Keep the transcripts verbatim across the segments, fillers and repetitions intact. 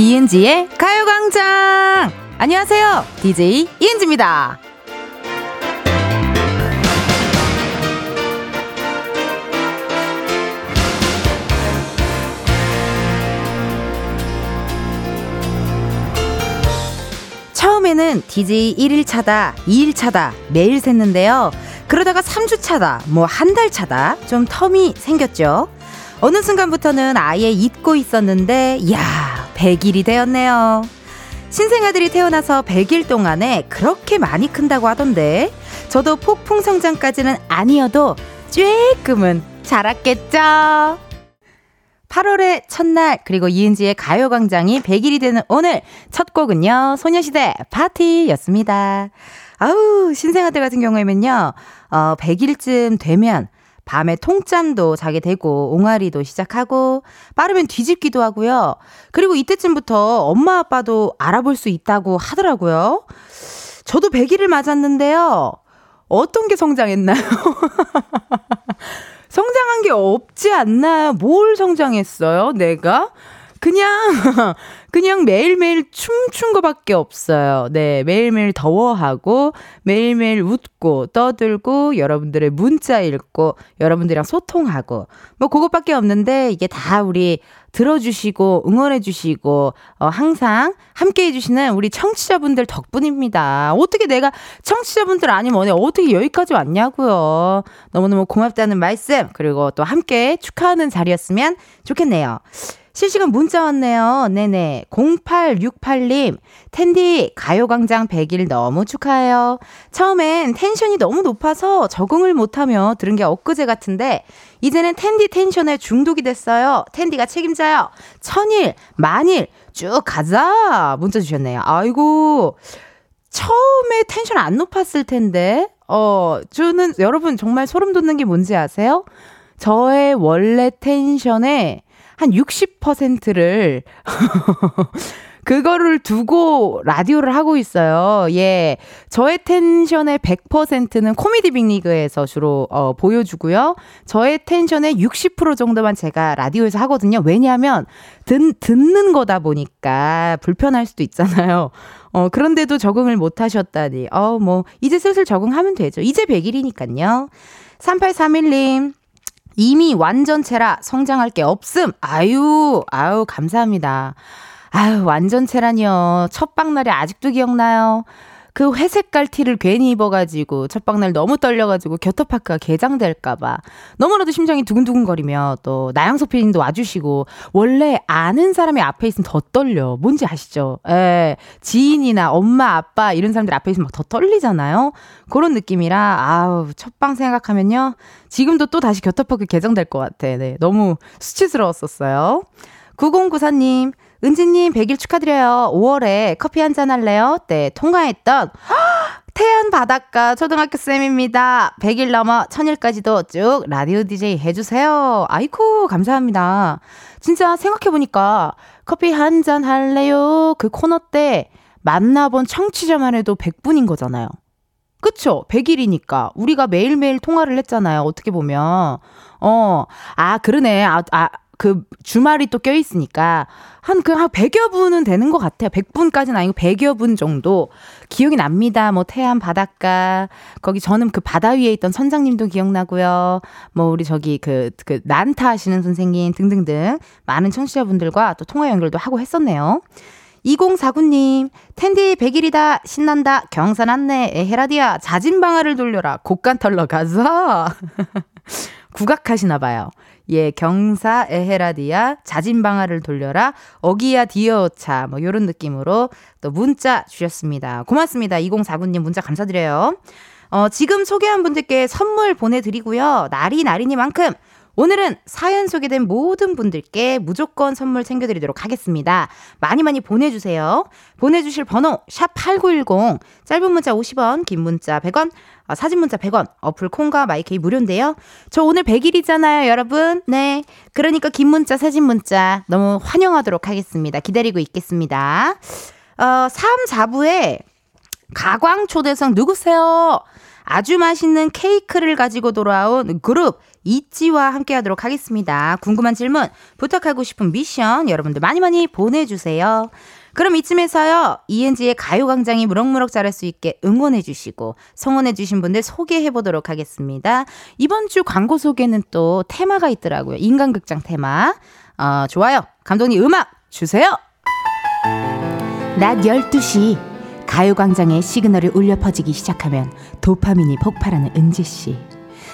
이은지의 가요광장! 안녕하세요. 디제이 이은지입니다. 처음에는 디제이 일 일 차다, 이 일 차다 매일 샜는데요. 그러다가 삼 주 차다, 뭐 한 달 차다 좀 텀이 생겼죠. 어느 순간부터는 아예 잊고 있었는데 이야, 백 일이 되었네요. 신생아들이 태어나서 백 일 동안에 그렇게 많이 큰다고 하던데 저도 폭풍성장까지는 아니어도 쬐끔은 자랐겠죠. 팔월의 첫날, 그리고 이은지의 가요광장이 백 일이 되는 오늘 첫 곡은요, 소녀시대 파티였습니다. 아우, 신생아들 같은 경우에는요, 어, 백 일쯤 되면 밤에 통잠도 자게 되고 옹알이도 시작하고 빠르면 뒤집기도 하고요. 그리고 이때쯤부터 엄마 아빠도 알아볼 수 있다고 하더라고요. 저도 백 일을 맞았는데요. 어떤 게 성장했나요? 성장한 게 없지 않나요? 뭘 성장했어요, 내가? 그냥, 그냥 매일매일 춤춘 거밖에 없어요. 네, 매일매일 더워하고, 매일매일 웃고, 떠들고, 여러분들의 문자 읽고, 여러분들이랑 소통하고, 뭐, 그것밖에 없는데, 이게 다 우리 들어주시고, 응원해주시고, 어, 항상 함께 해주시는 우리 청취자분들 덕분입니다. 어떻게 내가 청취자분들 아니면 오늘 어떻게 여기까지 왔냐고요. 너무너무 고맙다는 말씀, 그리고 또 함께 축하하는 자리였으면 좋겠네요. 실시간 문자 왔네요. 네네. 공팔육팔 님. 텐디 가요광장 백 일 너무 축하해요. 처음엔 텐션이 너무 높아서 적응을 못하며 들은 게 엊그제 같은데 이제는 텐디 텐션에 중독이 됐어요. 텐디가 책임져요. 천일, 만일 쭉 가자. 문자 주셨네요. 아이고, 처음에 텐션 안 높았을 텐데. 어, 저는 여러분 정말 소름 돋는 게 뭔지 아세요? 저의 원래 텐션에 한 육십 퍼센트를 그거를 두고 라디오를 하고 있어요. 예, 저의 텐션의 백 퍼센트는 코미디 빅리그에서 주로 어, 보여주고요. 저의 텐션의 육십 퍼센트 정도만 제가 라디오에서 하거든요. 왜냐하면 듣, 듣는 거다 보니까 불편할 수도 있잖아요. 어, 그런데도 적응을 못 하셨다니. 어, 뭐 이제 슬슬 적응하면 되죠. 이제 백 일이니까요. 삼팔삼일 님. 이미 완전체라 성장할 게 없음. 아유, 아유, 감사합니다. 아유, 완전체라니요. 첫방날이 아직도 기억나요. 그 회색깔 티를 괜히 입어가지고 첫방날 너무 떨려가지고 겨터파크가 개장될까봐 너무나도 심장이 두근두근거리며 또 나영석 피디님도 와주시고 원래 아는 사람이 앞에 있으면 더 떨려. 뭔지 아시죠? 에, 지인이나 엄마, 아빠 이런 사람들 앞에 있으면 막 더 떨리잖아요. 그런 느낌이라 아우, 첫방 생각하면요. 지금도 또 다시 겨터파크 개장될 것 같아. 네, 너무 수치스러웠었어요. 구공구사 님. 은지님 백 일 축하드려요. 오월에 커피 한잔 할래요? 때 통화했던 태안바닷가 초등학교쌤입니다. 백 일 넘어 천 일까지도 쭉 라디오 디제이 해주세요. 아이고, 감사합니다. 진짜 생각해보니까 커피 한잔 할래요? 그 코너 때 만나본 청취자만 해도 백 분인 거잖아요. 그쵸? 백 일이니까. 우리가 매일매일 통화를 했잖아요. 어떻게 보면. 어, 아, 그러네. 아, 아. 그 주말이 또 껴있으니까 한 그 한 백여 분은 되는 것 같아요. 백 분까지는 아니고 백여 분 정도 기억이 납니다. 뭐 태안 바닷가 거기 저는 그 바다 위에 있던 선장님도 기억나고요. 뭐 우리 저기 그, 그 난타 하시는 선생님 등등등 많은 청취자분들과 또 통화 연결도 하고 했었네요. 이공사구 님, 텐디 백 일이다, 신난다, 경산 안내, 에헤라디아, 자진방아를 돌려라, 곡간털러 가자. 국악하시나 봐요. 예, 경사, 에헤라디아, 자진방아를 돌려라, 어기야 디어차, 뭐 요런 느낌으로 또 문자 주셨습니다. 고맙습니다. 이공사구 님 문자 감사드려요. 어, 지금 소개한 분들께 선물 보내드리고요. 날이 날이니만큼 오늘은 사연 소개된 모든 분들께 무조건 선물 챙겨드리도록 하겠습니다. 많이 많이 보내주세요. 보내주실 번호 샵 팔구일공, 짧은 문자 오십 원, 긴 문자 백 원, 아, 사진 문자 백 원, 어플 콩과 마이케이 무료인데요. 저 오늘 백 일이잖아요, 여러분. 네, 그러니까 긴 문자, 사진 문자 너무 환영하도록 하겠습니다. 기다리고 있겠습니다. 어, 삼, 사부에 가광초대석 누구세요? 아주 맛있는 케이크를 가지고 돌아온 그룹 있지와 함께하도록 하겠습니다. 궁금한 질문, 부탁하고 싶은 미션 여러분들 많이 많이 보내주세요. 그럼 이쯤에서요, 이은지의 가요광장이 무럭무럭 자랄 수 있게 응원해주시고 성원해주신 분들 소개해보도록 하겠습니다. 이번 주 광고 소개는 또 테마가 있더라고요. 인간극장 테마. 어, 좋아요. 감독님 음악 주세요. 낮 열두 시 가요광장의 시그널이 울려 퍼지기 시작하면 도파민이 폭발하는 은지씨.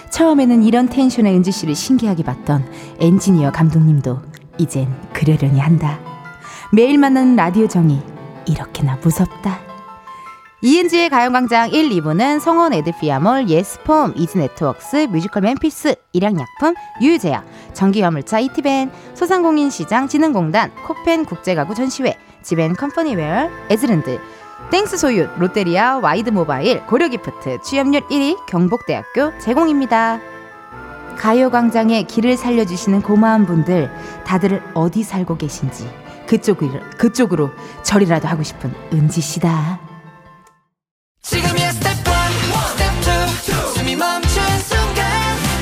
처음에는 이런 텐션의 은지씨를 신기하게 봤던 엔지니어 감독님도 이젠 그러려니 한다. 매일 만나는 라디오 정이 이렇게나 무섭다. 이은지의 가요광장 일, 이 부는 성원 에드피아몰, 예스폼, 이즈네트웍스, 뮤지컬 맨피스, 일양약품, 유유제약, 전기화물차 이티벤, 소상공인시장, 진흥공단, 코펜 국제가구 전시회, 지벤컴퍼니웨어, 에즈랜드, 땡스 소유, 롯데리아, 와이드모바일, 고려기프트, 취업률 일 위, 경북대학교 제공입니다. 가요광장에 길을 살려주시는 고마운 분들, 다들 어디 살고 계신지 그쪽으로, 그쪽으로 절이라도 하고 싶은 은지씨다. 지금이야 스텝 일, 스텝 이, 숨이 멈춘 순간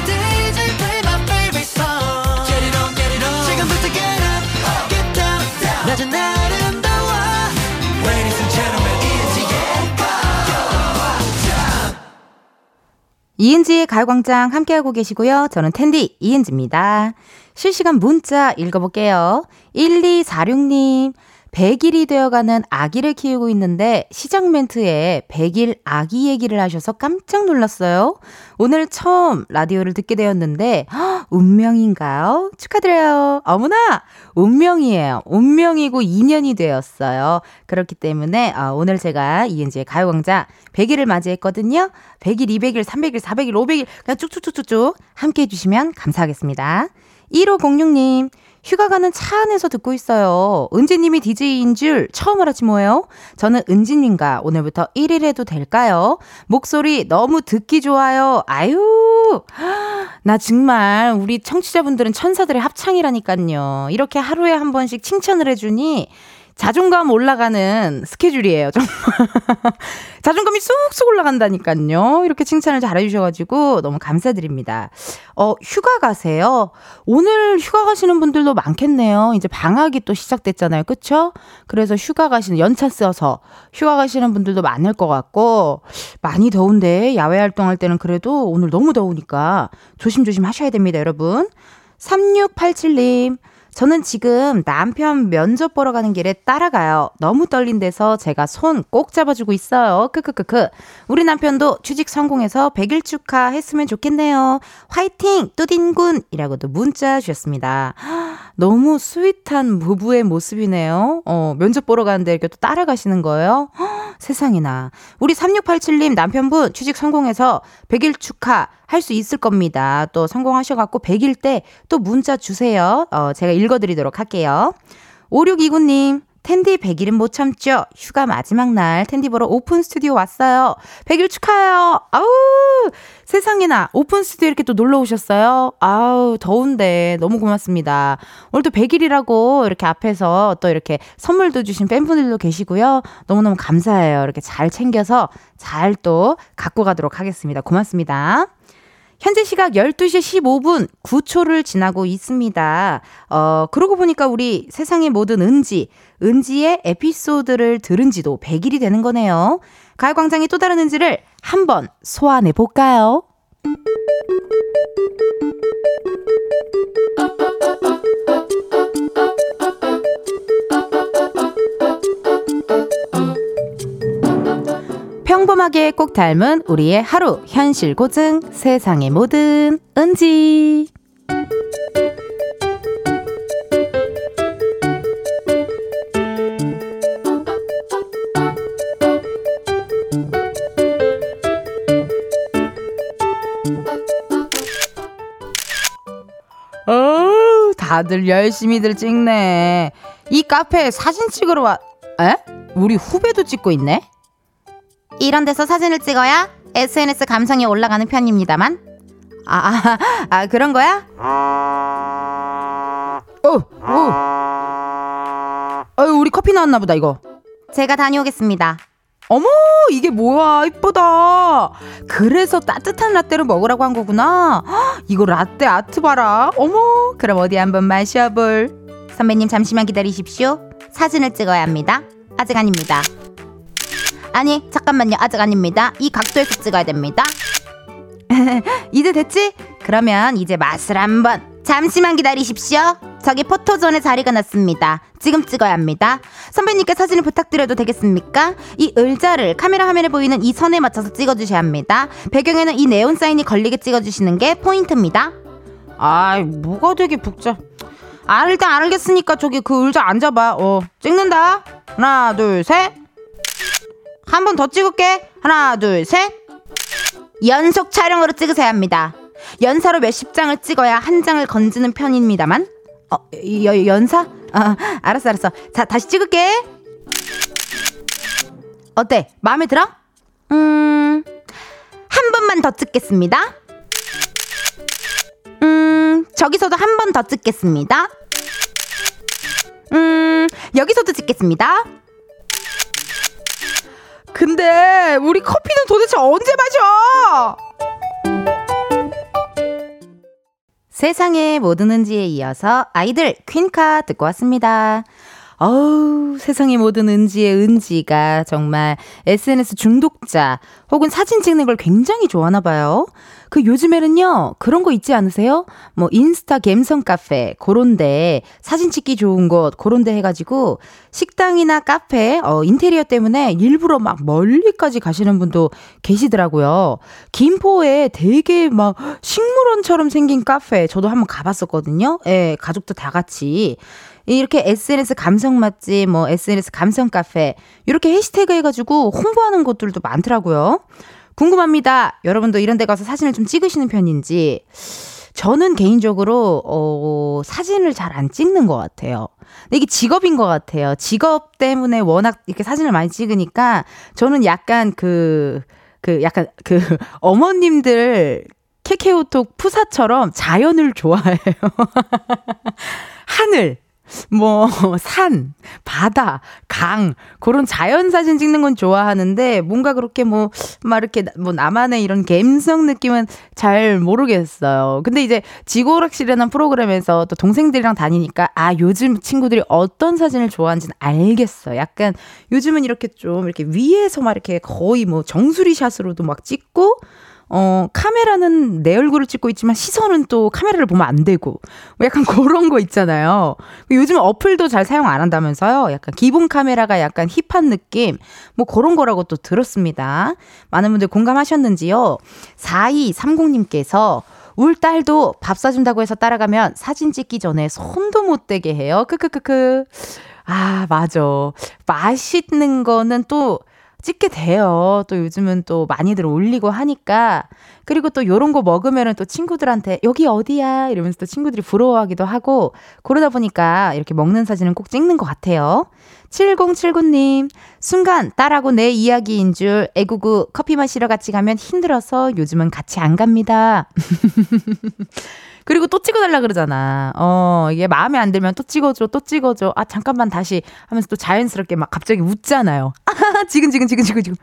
디제이 play my favorite song. Get it on, get it on. 지금부터 get up, get down, down. 낮은 아름다워. Ladies and gentlemen, 이은지의 가요광장. 이은지의 가요광장 함께하고 계시고요. 저는 텐디 이은지입니다. 실시간 문자 읽어볼게요. 일이사육 님, 백 일이 되어가는 아기를 키우고 있는데 시작 멘트에 백 일 아기 얘기를 하셔서 깜짝 놀랐어요. 오늘 처음 라디오를 듣게 되었는데 허, 운명인가요? 축하드려요. 어머나, 운명이에요. 운명이고 인연이 되었어요. 그렇기 때문에 오늘 제가 이은지의 가요광장 백 일을 맞이했거든요. 백 일, 이백 일, 삼백 일, 사백 일, 오백 일 그냥 쭉쭉쭉쭉 함께해 주시면 감사하겠습니다. 일오공육 님, 휴가 가는 차 안에서 듣고 있어요. 은지님이 디제이인 줄 처음 알았지 뭐예요? 저는 은지님과 오늘부터 일 일 해도 될까요? 목소리 너무 듣기 좋아요. 아유, 나 정말 우리 청취자분들은 천사들의 합창이라니까요. 이렇게 하루에 한 번씩 칭찬을 해주니 자존감 올라가는 스케줄이에요. 정말 자존감이 쑥쑥 올라간다니까요. 이렇게 칭찬을 잘해주셔가지고 너무 감사드립니다. 어, 휴가 가세요? 오늘 휴가 가시는 분들도 많겠네요. 이제 방학이 또 시작됐잖아요. 그쵸? 그래서 휴가 가시는, 연차 써서 휴가 가시는 분들도 많을 것 같고, 많이 더운데 야외 활동할 때는 그래도 오늘 너무 더우니까 조심조심 하셔야 됩니다, 여러분. 삼육팔칠 님, 저는 지금 남편 면접 보러 가는 길에 따라가요. 너무 떨린 데서 제가 손 꼭 잡아주고 있어요. 크크크크. 우리 남편도 취직 성공해서 백 일 축하했으면 좋겠네요. 화이팅! 뚜딘군! 이라고도 문자 주셨습니다. 너무 스윗한 부부의 모습이네요. 어, 면접 보러 가는데 이렇게 또 따라가시는 거예요? 허, 세상에나. 우리 삼육팔칠 님 남편분 취직 성공해서 백 일 축하 할 수 있을 겁니다. 또 성공하셔갖고 백 일 때 또 문자 주세요. 어, 제가 읽어드리도록 할게요. 오육이구 님, 텐디 백 일은 못 참죠. 휴가 마지막 날 텐디 보러 오픈 스튜디오 왔어요. 백 일 축하해요. 아우, 세상에나, 오픈 스튜디오 이렇게 또 놀러 오셨어요. 아우, 더운데 너무 고맙습니다. 오늘 또 백 일이라고 이렇게 앞에서 또 이렇게 선물도 주신 팬분들도 계시고요. 너무너무 감사해요. 이렇게 잘 챙겨서 잘 또 갖고 가도록 하겠습니다. 고맙습니다. 현재 시각 열두 시 십오 분 구 초를 지나고 있습니다. 어, 그러고 보니까 우리 세상의 모든 은지, 은지의 에피소드를 들은 지도 백 일이 되는 거네요. 가요광장의 또 다른 은지를 한번 소환해볼까요? 평범하게 꼭 닮은 우리의 하루, 현실 고증, 세상의 모든 은지. 어, 다들 열심히들 찍네. 이 카페에 사진 찍으러 와... 에? 우리 후배도 찍고 있네? 이런 데서 사진을 찍어야 에스엔에스 감성이 올라가는 편입니다만. 아, 아, 아, 그런 거야? 어, 어. 아유, 우리 커피 나왔나 보다, 이거. 제가 다녀오겠습니다. 어머 이게 뭐야 이쁘다. 그래서 따뜻한 라떼로 먹으라고 한 거구나. 헉, 이거 라떼 아트 봐라. 어머 그럼 어디 한번 마셔볼. 선배님 잠시만 기다리십시오. 사진을 찍어야 합니다. 아직 아닙니다. 아니 잠깐만요. 아직 아닙니다. 이 각도에서 찍어야 됩니다. 이제 됐지? 그러면 이제 맛을 한번. 잠시만 기다리십시오. 저기 포토존에 자리가 났습니다. 지금 찍어야 합니다. 선배님께 사진을 부탁드려도 되겠습니까? 이 의자를 카메라 화면에 보이는 이 선에 맞춰서 찍어주셔야 합니다. 배경에는 이 네온 사인이 걸리게 찍어주시는 게 포인트입니다. 아이 뭐가 되게 복잡. 아 일단 안 알겠으니까 저기 그 의자 앉아봐. 어 찍는다. 하나 둘 셋. 한 번 더 찍을게. 하나 둘 셋. 연속 촬영으로 찍으셔야 합니다. 연사로 몇십 장을 찍어야 한 장을 건지는 편입니다만. 어, 여, 연사? 아, 알았어 알았어. 자 다시 찍을게. 어때? 마음에 들어? 음... 한 번만 더 찍겠습니다. 음... 저기서도 한 번 더 찍겠습니다. 음... 여기서도 찍겠습니다. 근데 우리 커피는 도대체 언제 마셔? 세상에 뭐 드는지에 이어서 아이들 퀸카 듣고 왔습니다. 어우 세상에 뭐 드는지의 은지가 정말 에스엔에스 중독자 혹은 사진 찍는 걸 굉장히 좋아하나 봐요. 그 요즘에는요 그런 거 있지 않으세요? 뭐 인스타 갬성 카페 그런데 사진 찍기 좋은 곳 그런데 해가지고 식당이나 카페 어, 인테리어 때문에 일부러 막 멀리까지 가시는 분도 계시더라고요. 김포에 되게 막 식물원처럼 생긴 카페 저도 한번 가봤었거든요. 예, 가족도 다 같이. 이렇게 에스엔에스 감성 맛집, 뭐 에스엔에스 감성 카페 이렇게 해시태그 해가지고 홍보하는 것들도 많더라고요. 궁금합니다. 여러분도 이런 데 가서 사진을 좀 찍으시는 편인지. 저는 개인적으로 어, 사진을 잘 안 찍는 것 같아요. 근데 이게 직업인 것 같아요. 직업 때문에 워낙 이렇게 사진을 많이 찍으니까 저는 약간 그, 그 약간 그 어머님들 케케오톡 푸사처럼 자연을 좋아해요. 하늘. 뭐 산, 바다, 강 그런 자연 사진 찍는 건 좋아하는데 뭔가 그렇게 뭐 막 이렇게 뭐 나만의 이런 갬성 느낌은 잘 모르겠어요. 근데 이제 지구오락실이라는 프로그램에서 또 동생들이랑 다니니까 아 요즘 친구들이 어떤 사진을 좋아하는지는 알겠어. 약간 요즘은 이렇게 좀 이렇게 위에서 막 이렇게 거의 뭐 정수리 샷으로도 막 찍고. 어, 카메라는 내 얼굴을 찍고 있지만 시선은 또 카메라를 보면 안 되고 약간 그런 거 있잖아요. 요즘 어플도 잘 사용 안 한다면서요. 약간 기본 카메라가 약간 힙한 느낌 뭐 그런 거라고 또 들었습니다. 많은 분들 공감하셨는지요. 사이삼공님께서 울 딸도 밥 사준다고 해서 따라가면 사진 찍기 전에 손도 못 대게 해요. 크크크크. 아 맞아. 맛있는 거는 또 찍게 돼요. 또 요즘은 또 많이들 올리고 하니까. 그리고 또 요런 거 먹으면 또 친구들한테 여기 어디야? 이러면서 또 친구들이 부러워하기도 하고 그러다 보니까 이렇게 먹는 사진은 꼭 찍는 것 같아요. 칠공칠구님 순간 딸하고 내 이야기인 줄 애구구 커피 마시러 같이 가면 힘들어서 요즘은 같이 안 갑니다. 그리고 또 찍어달라 그러잖아. 어, 이게 마음에 안 들면 또 찍어줘, 또 찍어줘. 아, 잠깐만 다시 하면서 또 자연스럽게 막 갑자기 웃잖아요. 아, 지금, 지금, 지금, 지금, 지금.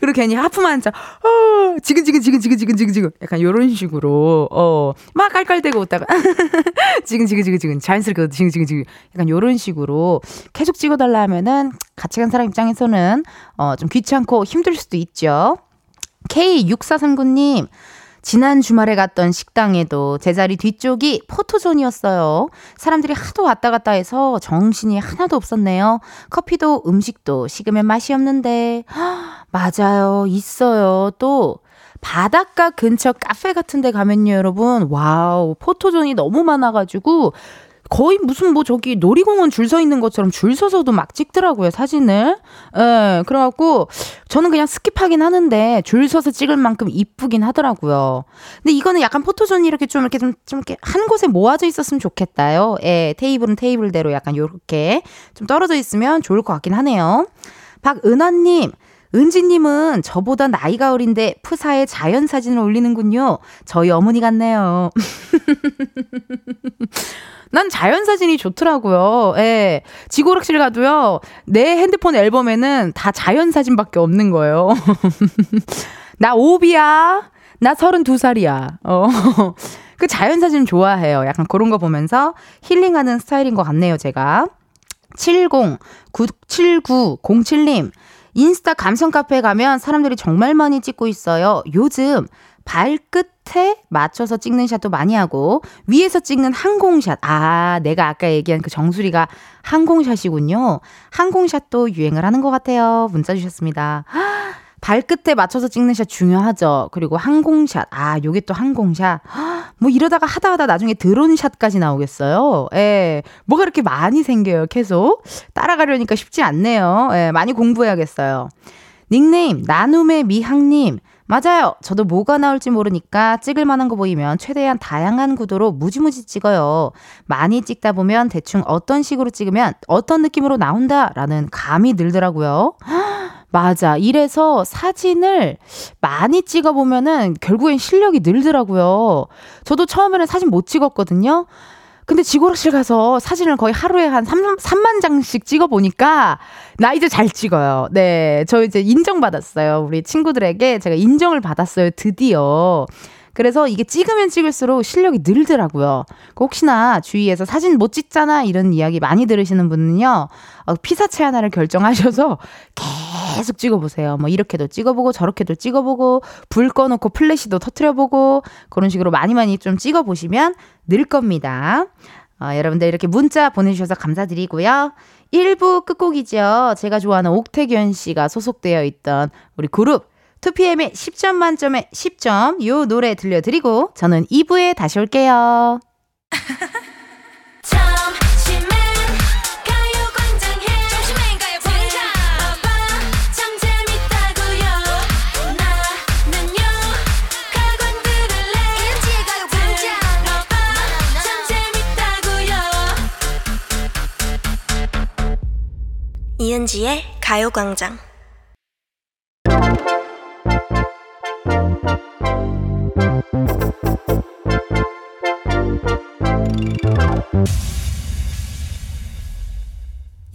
그리고 괜히 하품 한자. 어, 지금, 지금, 지금, 지금, 지금, 지금, 지금. 약간 이런 식으로. 어, 막 깔깔대고 웃다가. 지금, 지금, 지금, 지금. 자연스럽게 지금, 지금, 지금. 약간 이런 식으로 계속 찍어달라 하면은 같이 간 사람 입장에서는 어, 좀 귀찮고 힘들 수도 있죠. 케이 육사삼구님. 지난 주말에 갔던 식당에도 제자리 뒤쪽이 포토존이었어요. 사람들이 하도 왔다 갔다 해서 정신이 하나도 없었네요. 커피도 음식도 식으면 맛이 없는데. 헉, 맞아요. 있어요. 또 바닷가 근처 카페 같은 데 가면요. 여러분 와우 포토존이 너무 많아가지고 거의 무슨 뭐 저기 놀이공원 줄 서 있는 것처럼 줄 서서도 막 찍더라고요 사진을. 예, 그래갖고 저는 그냥 스킵하긴 하는데 줄 서서 찍을 만큼 이쁘긴 하더라고요. 근데 이거는 약간 포토존이 이렇게 좀 이렇게 좀, 좀 이렇게 한 곳에 모아져 있었으면 좋겠다요. 예, 테이블은 테이블대로 약간 요렇게 좀 떨어져 있으면 좋을 것 같긴 하네요. 박은화님. 은지님은 저보다 나이가 어린데 푸사에 자연 사진을 올리는군요. 저희 어머니 같네요. 난 자연 사진이 좋더라고요. 예. 지고락실 가도요, 내 핸드폰 앨범에는 다 자연 사진밖에 없는 거예요. 나 오비야. 나 서른두 살이야. 어. 그 자연 사진 좋아해요. 약간 그런 거 보면서 힐링하는 스타일인 것 같네요, 제가. 칠공 구칠구공칠 님. 인스타 감성 카페에 가면 사람들이 정말 많이 찍고 있어요. 요즘 발끝에 맞춰서 찍는 샷도 많이 하고 위에서 찍는 항공샷. 아, 내가 아까 얘기한 그 정수리가 항공샷이군요. 항공샷도 유행을 하는 것 같아요. 문자 주셨습니다. 발끝에 맞춰서 찍는 샷 중요하죠. 그리고 항공샷. 아, 요게 또 항공샷. 뭐 이러다가 하다 하다 나중에 드론샷까지 나오겠어요. 예. 뭐가 이렇게 많이 생겨요, 계속. 따라가려니까 쉽지 않네요. 예, 많이 공부해야겠어요. 닉네임, 나눔의 미항님. 맞아요. 저도 뭐가 나올지 모르니까 찍을 만한 거 보이면 최대한 다양한 구도로 무지무지 찍어요. 많이 찍다 보면 대충 어떤 식으로 찍으면 어떤 느낌으로 나온다라는 감이 들더라고요. 맞아. 이래서 사진을 많이 찍어보면은 결국엔 실력이 늘더라고요. 저도 처음에는 사진 못 찍었거든요. 근데 지고락실 가서 사진을 거의 하루에 한 삼만 장씩 찍어보니까 나 이제 잘 찍어요. 네. 저 이제 인정받았어요. 우리 친구들에게 제가 인정을 받았어요. 드디어. 그래서 이게 찍으면 찍을수록 실력이 늘더라고요. 혹시나 주위에서 사진 못 찍잖아 이런 이야기 많이 들으시는 분은요, 피사체 하나를 결정하셔서 계속 찍어보세요. 뭐 이렇게도 찍어보고 저렇게도 찍어보고 불 꺼놓고 플래시도 터트려보고 그런 식으로 많이 많이 좀 찍어보시면 늘 겁니다. 어, 여러분들 이렇게 문자 보내주셔서 감사드리고요. 일 부 끝곡이죠. 제가 좋아하는 옥태균 씨가 소속되어 있던 우리 그룹 투피엠의 십 점 만점에 십 점, 요 노래 들려드리고 저는 이 부에 다시 올게요. 이은지의 가요광장.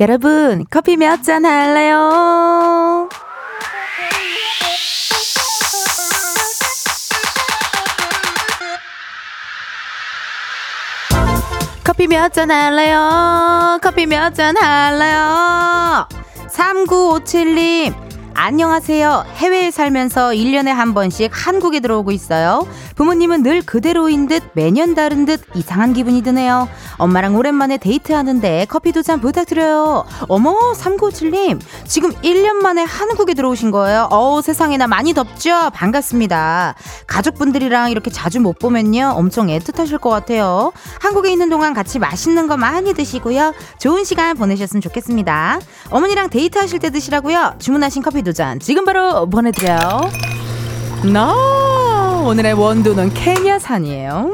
여러분, 커피 몇 잔 할래요? 커피 몇 잔 할래요? 커피 몇 잔 할래요? 삼구오칠 님. 안녕하세요. 해외에 살면서 일 년에 한 번씩 한국에 들어오고 있어요. 부모님은 늘 그대로인 듯 매년 다른 듯 이상한 기분이 드네요. 엄마랑 오랜만에 데이트하는데 커피 두 잔 부탁드려요. 어머, 삼구오칠 님 지금 일 년 만에 한국에 들어오신 거예요? 어우, 세상에나 많이 덥죠? 반갑습니다. 가족분들이랑 이렇게 자주 못 보면요, 엄청 애틋하실 것 같아요. 한국에 있는 동안 같이 맛있는 거 많이 드시고요, 좋은 시간 보내셨으면 좋겠습니다. 어머니랑 데이트하실 때 드시라고요. 주문하신 커피 두 잔 지금 바로 보내드려요. no! 오늘의 원두는 케냐산이에요.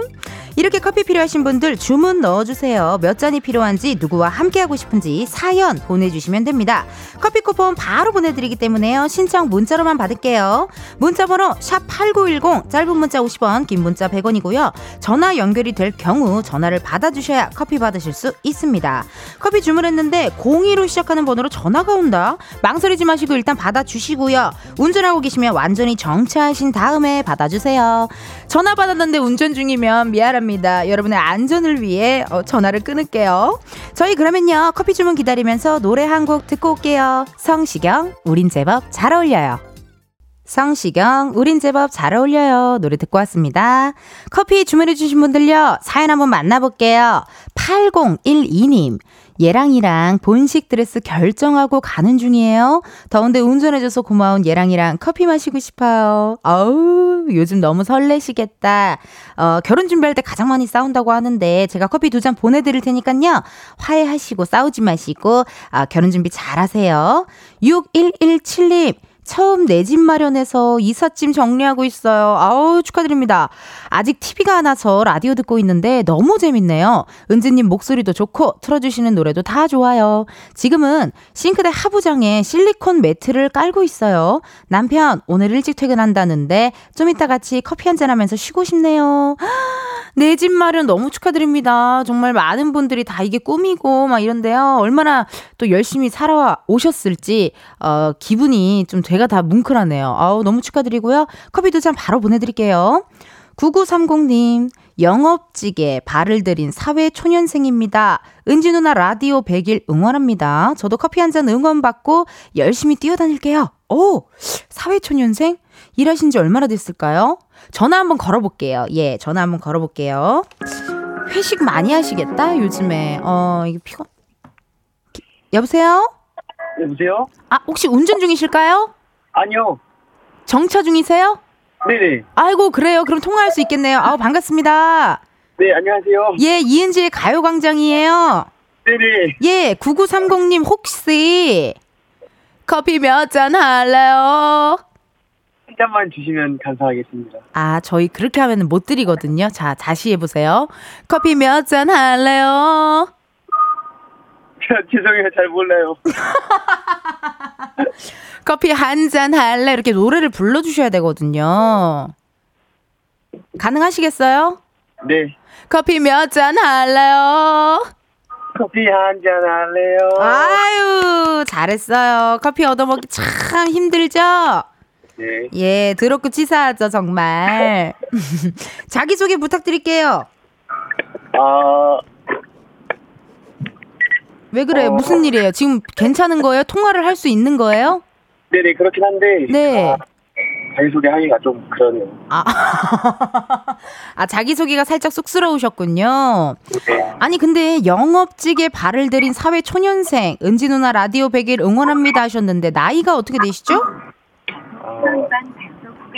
이렇게 커피 필요하신 분들 주문 넣어주세요. 몇 잔이 필요한지, 누구와 함께하고 싶은지 사연 보내주시면 됩니다. 커피 쿠폰 바로 보내드리기 때문에요. 신청 문자로만 받을게요. 문자번호 샵팔구일공, 짧은 문자 오십 원, 긴 문자 백 원이고요. 전화 연결이 될 경우 전화를 받아주셔야 커피 받으실 수 있습니다. 커피 주문했는데 공이로 시작하는 번호로 전화가 온다. 망설이지 마시고 일단 받아주시고요. 운전하고 계시면 완전히 정차하신 다음에 받아주세요. 전화 받았는데 운전 중이면 미안합니다. 여러분의 안전을 위해 전화를 끊을게요. 저희 그러면요, 커피 주문 기다리면서 노래 한 곡 듣고 올게요. 성시경, 우린 제법 잘 어울려요. 성시경, 우린 제법 잘 어울려요. 노래 듣고 왔습니다. 커피 주문해주신 분들요, 사연 한번 만나볼게요. 팔공일이 님. 예랑이랑 본식 드레스 결정하고 가는 중이에요. 더운데 운전해줘서 고마운 예랑이랑 커피 마시고 싶어요. 아우, 요즘 너무 설레시겠다. 어, 결혼 준비할 때 가장 많이 싸운다고 하는데 제가 커피 두 잔 보내드릴 테니까요, 화해하시고 싸우지 마시고 아, 결혼 준비 잘하세요. 육일일칠 님. 처음 내 집 마련해서 이삿짐 정리하고 있어요. 아우 축하드립니다. 아직 티비가 안 와서 라디오 듣고 있는데 너무 재밌네요. 은지님 목소리도 좋고 틀어주시는 노래도 다 좋아요. 지금은 싱크대 하부장에 실리콘 매트를 깔고 있어요. 남편 오늘 일찍 퇴근한다는데 좀 이따 같이 커피 한잔하면서 쉬고 싶네요. 내 집 마련 너무 축하드립니다. 정말 많은 분들이 다 이게 꿈이고 막 이런데요. 얼마나 또 열심히 살아 오셨을지 어, 기분이 좀 제가 다 뭉클하네요. 아우 너무 축하드리고요. 커피도 참 바로 보내드릴게요. 구구삼공님 영업직에 발을 들인 사회초년생입니다. 은지 누나 라디오 백 일 응원합니다. 저도 커피 한잔 응원받고 열심히 뛰어다닐게요. 오 사회초년생? 일하신 지 얼마나 됐을까요? 전화 한번 걸어볼게요. 예 전화 한번 걸어볼게요. 회식 많이 하시겠다 요즘에. 어 이게 피곤. 여보세요? 여보세요? 아 혹시 운전 중이실까요? 아니요. 정차 중이세요? 네네. 아이고 그래요. 그럼 통화할 수 있겠네요. 아우 반갑습니다. 네 안녕하세요. 예 이은지의 가요광장이에요. 네네. 예 구구삼공님 혹시 커피 몇 잔 할래요? 한 잔만 주시면 감사하겠습니다. 아 저희 그렇게 하면 못 드리거든요. 자 다시 해보세요. 커피 몇 잔 할래요? 죄송해요. 잘 몰라요. 커피 한 잔 할래? 이렇게 노래를 불러주셔야 되거든요. 가능하시겠어요? 네. 커피 몇 잔 할래요? 커피 한 잔 할래요? 아유 잘했어요. 커피 얻어먹기 참 힘들죠? 네. 예 더럽고 치사하죠 정말. 자기소개 부탁드릴게요. 아... 왜 그래요? 어... 무슨 일이에요? 지금 괜찮은 거예요? 통화를 할 수 있는 거예요? 네네 그렇긴 한데 네. 아, 자기소개하기가 좀 그러네요. 아, 아 자기소개가 살짝 쑥스러우셨군요. 네. 아니 근데 영업직에 발을 들인 사회초년생 은지 누나 라디오 백 일 응원합니다 하셨는데 나이가 어떻게 되시죠? 어,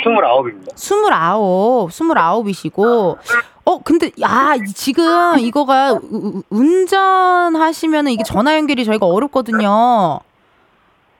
스물아홉입니다. 스물아홉, 스물아홉이시고 어 근데 야 지금 이거가 운전하시면은 이게 전화 연결이 저희가 어렵거든요.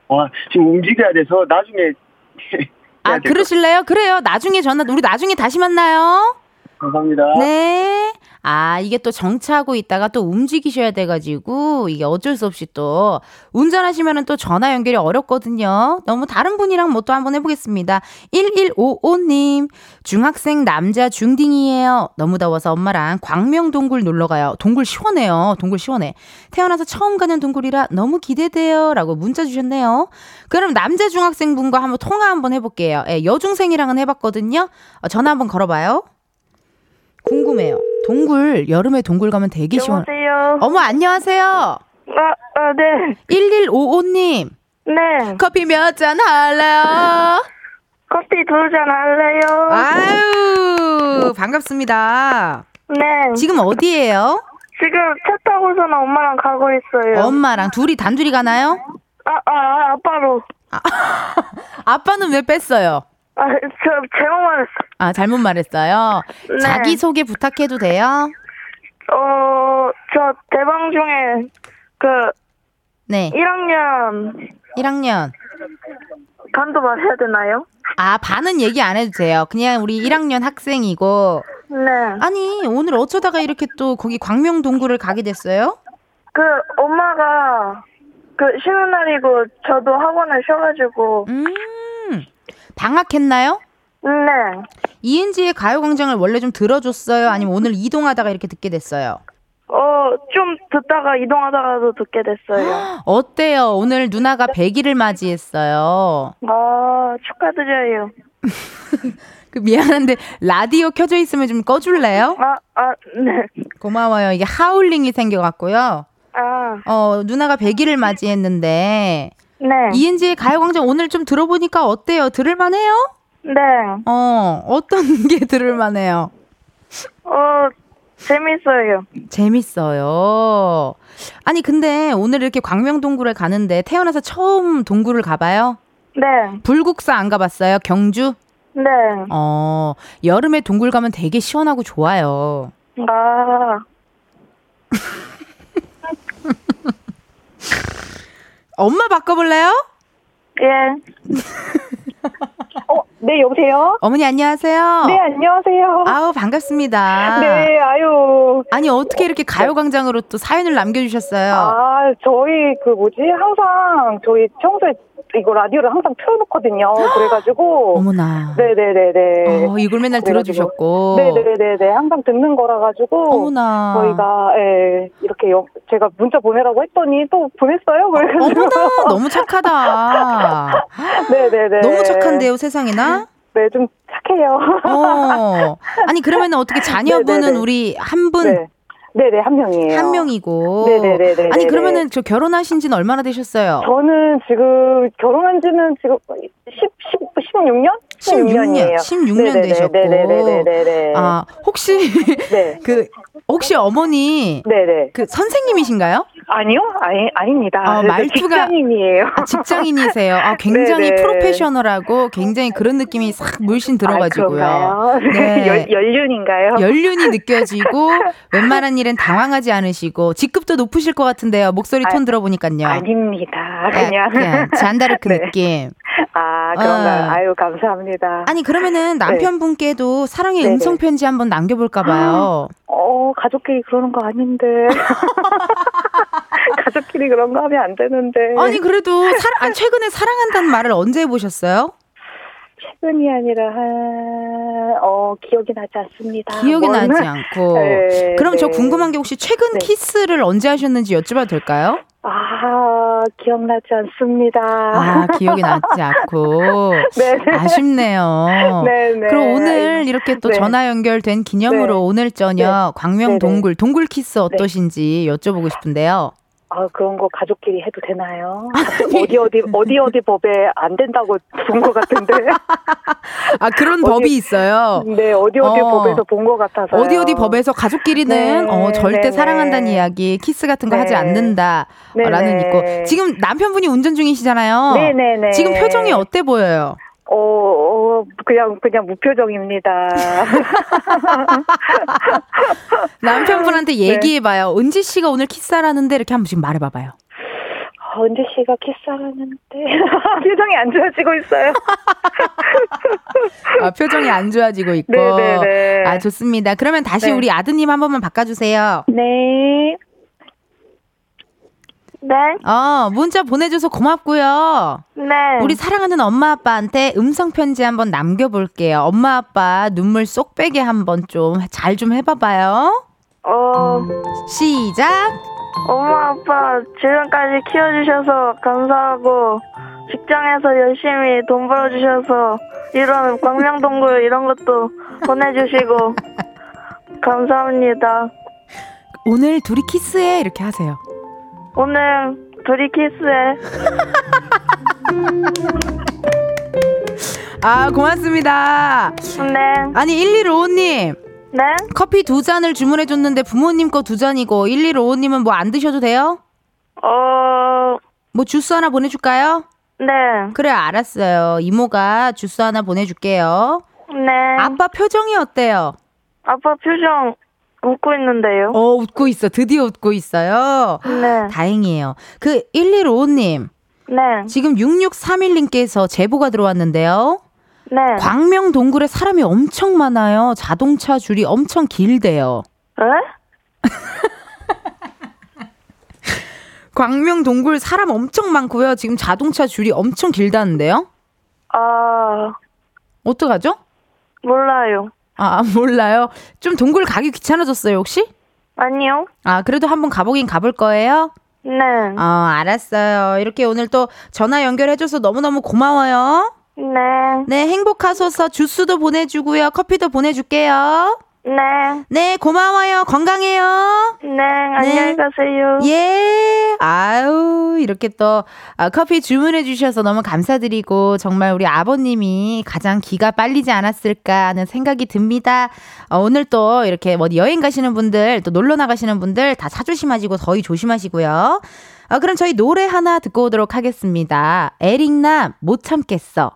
아 지금 움직여야 돼서 나중에 아 그러실래요? 그래요. 나중에 전화 우리 나중에 다시 만나요. 감사합니다. 네. 아 이게 또 정차하고 있다가 또 움직이셔야 돼가지고 이게 어쩔 수 없이 또 운전하시면은 또 전화 연결이 어렵거든요. 너무 다른 분이랑 뭐 또 한번 해보겠습니다. 일일오오님 중학생 남자 중딩이에요. 너무 더워서 엄마랑 광명 동굴 놀러가요. 동굴 시원해요. 동굴 시원해. 태어나서 처음 가는 동굴이라 너무 기대돼요 라고 문자 주셨네요. 그럼 남자 중학생분과 한번 통화 한번 해볼게요. 예, 여중생이랑은 해봤거든요. 어, 전화 한번 걸어봐요. 궁금해요. 동굴 여름에 동굴 가면 되게 시원. 여보세요. 어머 안녕하세요. 아, 아 네. 일일오오님. 네. 커피 몇 잔 할래요? 커피 두 잔 할래요? 아유 반갑습니다. 네. 지금 어디예요? 지금 차 타고서는 엄마랑 가고 있어요. 엄마랑 둘이 단둘이 가나요? 아아 아, 아빠로. 아, 아빠는 왜 뺐어요? 아, 저 잘못 말했어요. 아, 잘못 말했어요? 네. 자기소개 부탁해도 돼요? 어, 저 대방 중에 그 네. 일 학년 일 학년 반도 말해야 되나요? 아, 반은 얘기 안 해도 돼요. 그냥 우리 일 학년 학생이고. 네. 아니, 오늘 어쩌다가 이렇게 또 거기 광명동굴을 가게 됐어요? 그 엄마가 그 쉬는 날이고 저도 학원을 쉬어가지고 음. 방학했나요? 네. 이은지의 가요광장을 원래 좀 들어줬어요? 아니면 오늘 이동하다가 이렇게 듣게 됐어요? 어, 좀 듣다가 이동하다가도 듣게 됐어요. 어때요? 오늘 누나가 백 일을 맞이했어요. 아, 축하드려요. 미안한데 라디오 켜져 있으면 좀 꺼줄래요? 아, 아, 네. 고마워요. 이게 하울링이 생겨갖고요. 아. 어, 누나가 백 일을 맞이했는데 네. 이은지의 가요광장 오늘 좀 들어보니까 어때요? 들을만해요? 네. 어, 어떤 게 들을만해요? 어, 재밌어요. 재밌어요. 아니, 근데 오늘 이렇게 광명동굴에 가는데 태어나서 처음 동굴을 가봐요? 네. 불국사 안 가봤어요? 경주? 네. 어, 여름에 동굴 가면 되게 시원하고 좋아요. 아. 엄마 바꿔볼래요? 예. 네, 여보세요? 어머니, 안녕하세요? 네, 안녕하세요. 아우, 반갑습니다. 네, 아유. 아니, 어떻게 이렇게 가요광장으로 또 사연을 남겨주셨어요? 아, 저희, 그 뭐지? 항상, 저희 평소에 이거 라디오를 항상 틀어놓거든요. 그래가지고. 어머나. 네네네네. 어, 이걸 맨날 그래가지고. 들어주셨고. 네네네네. 항상 듣는 거라가지고. 어머나. 저희가, 예, 이렇게 여, 제가 문자 보내라고 했더니 또 보냈어요. 그래가지고. 어머나, 너무 착하다. 네네네. 너무 착한데요, 세상에나? 네, 좀 착해요. 어. 아니, 그러면 어떻게 자녀분은 네네네. 우리 한 분? 네. 네네, 한 명이에요. 한 명이고. 네네네네. 아니, 그러면은 저 결혼하신 지는 얼마나 되셨어요? 저는 지금 결혼한 지는 지금 십, 십, 십육 년? 십육 년이에요. 십육 년 네네네. 되셨고. 네네네네. 아, 혹시, 네. 그, 혹시 어머니, 네네. 그 선생님이신가요? 아니요, 아니, 아닙니다. 아, 말투가. 직장인이에요. 아, 직장인이세요. 아, 굉장히 네네. 프로페셔널하고 굉장히 그런 느낌이 싹 물씬 들어가지고요. 아, 네. 연, 연륜인가요? 연륜이 느껴지고, 웬만한 일 당황하지 않으시고 직급도 높으실 것 같은데요. 목소리 톤 아, 들어보니까요. 아닙니다. 그냥, 그냥 잔다르크 네. 느낌. 아, 그런가요? 어. 아유, 감사합니다. 아니, 그러면은 남편분께도 네. 사랑의 네네. 음성편지 한번 남겨볼까 봐요. 어, 가족끼리 그러는 거 아닌데. 가족끼리 그런 거 하면 안 되는데. 아니, 그래도 사, 아니, 최근에 사랑한다는 말을 언제 해보셨어요? 최근이 아니라 한, 어, 기억이 나지 않습니다. 기억이 나지 않고. 네, 그럼 네. 저 궁금한 게 혹시 최근 네. 키스를 언제 하셨는지 여쭤봐도 될까요? 아, 기억나지 않습니다. 아, 기억이 나지 않고. 네. 아쉽네요. 네, 네. 그럼 오늘 이렇게 또 네. 전화 연결된 기념으로 네. 오늘 저녁 네. 광명 동굴, 동굴 키스 어떠신지 네. 여쭤보고 싶은데요. 아, 그런 거 가족끼리 해도 되나요? 어디 어디 어디 어디 법에 안 된다고 본 것 같은데. 아, 그런 어디, 법이 있어요. 네, 어디 어디 어, 법에서 본 것 같아서. 어디 어디 법에서 가족끼리는 네, 어, 절대 네, 사랑한다는 네. 이야기, 키스 같은 거 네. 하지 않는다라는 네, 있고. 지금 남편분이 운전 중이시잖아요. 네, 네, 네. 지금 표정이 어때 보여요? 어, 어, 그냥, 그냥 무표정입니다. 남편분한테 얘기해봐요. 네. 은지 씨가 오늘 키스하라는데 이렇게 한 번씩 말해봐봐요. 어, 은지 씨가 키스하라는데. 표정이 안 좋아지고 있어요. 아, 표정이 안 좋아지고 있고. 네네네. 아, 좋습니다. 그러면 다시 네. 우리 아드님 한 번만 바꿔주세요. 네. 네. 어, 문자 보내줘서 고맙고요. 네. 우리 사랑하는 엄마 아빠한테 음성 편지 한번 남겨볼게요. 엄마 아빠 눈물 쏙 빼게 한번 좀 잘 좀 해봐봐요. 어. 시작. 엄마 아빠 지금까지 키워주셔서 감사하고 직장에서 열심히 돈 벌어주셔서 이런 광명동굴 이런 것도 보내주시고 감사합니다. 오늘 둘이 키스해 이렇게 하세요. 오늘 둘이 키스해. 아, 고맙습니다. 네. 아니, 일일오오님. 네? 커피 두 잔을 주문해줬는데 부모님 거 두 잔이고 일일오오님은 뭐 안 드셔도 돼요? 어... 뭐 주스 하나 보내줄까요? 네. 그래, 알았어요. 이모가 주스 하나 보내줄게요. 네. 아빠 표정이 어때요? 아빠 표정... 웃고 있는데요. 어, 웃고 있어. 드디어 웃고 있어요. 네. 다행이에요. 그 일일오오님. 네. 지금 육육삼일님께서 제보가 들어왔는데요. 네. 광명 동굴에 사람이 엄청 많아요. 자동차 줄이 엄청 길대요. 에? 광명 동굴 사람 엄청 많고요. 지금 자동차 줄이 엄청 길다는데요. 아. 어떡하죠? 몰라요. 아, 몰라요? 좀 동굴 가기 귀찮아졌어요, 혹시? 아니요. 아, 그래도 한번 가보긴 가볼 거예요? 네. 어, 알았어요. 이렇게 오늘 또 전화 연결해줘서 너무너무 고마워요. 네. 네, 행복하소서. 주스도 보내주고요. 커피도 보내줄게요. 네. 네, 고마워요. 건강해요. 네, 안녕히 네. 가세요. 예. 아유, 이렇게 또 커피 주문해 주셔서 너무 감사드리고 정말 우리 아버님이 가장 기가 빨리지 않았을까 하는 생각이 듭니다. 어, 오늘 또 이렇게 뭐 여행 가시는 분들, 또 놀러 나가시는 분들 다 차조심하시고 더위 조심하시고요. 어, 그럼 저희 노래 하나 듣고 오도록 하겠습니다. 에릭남 못 참겠어.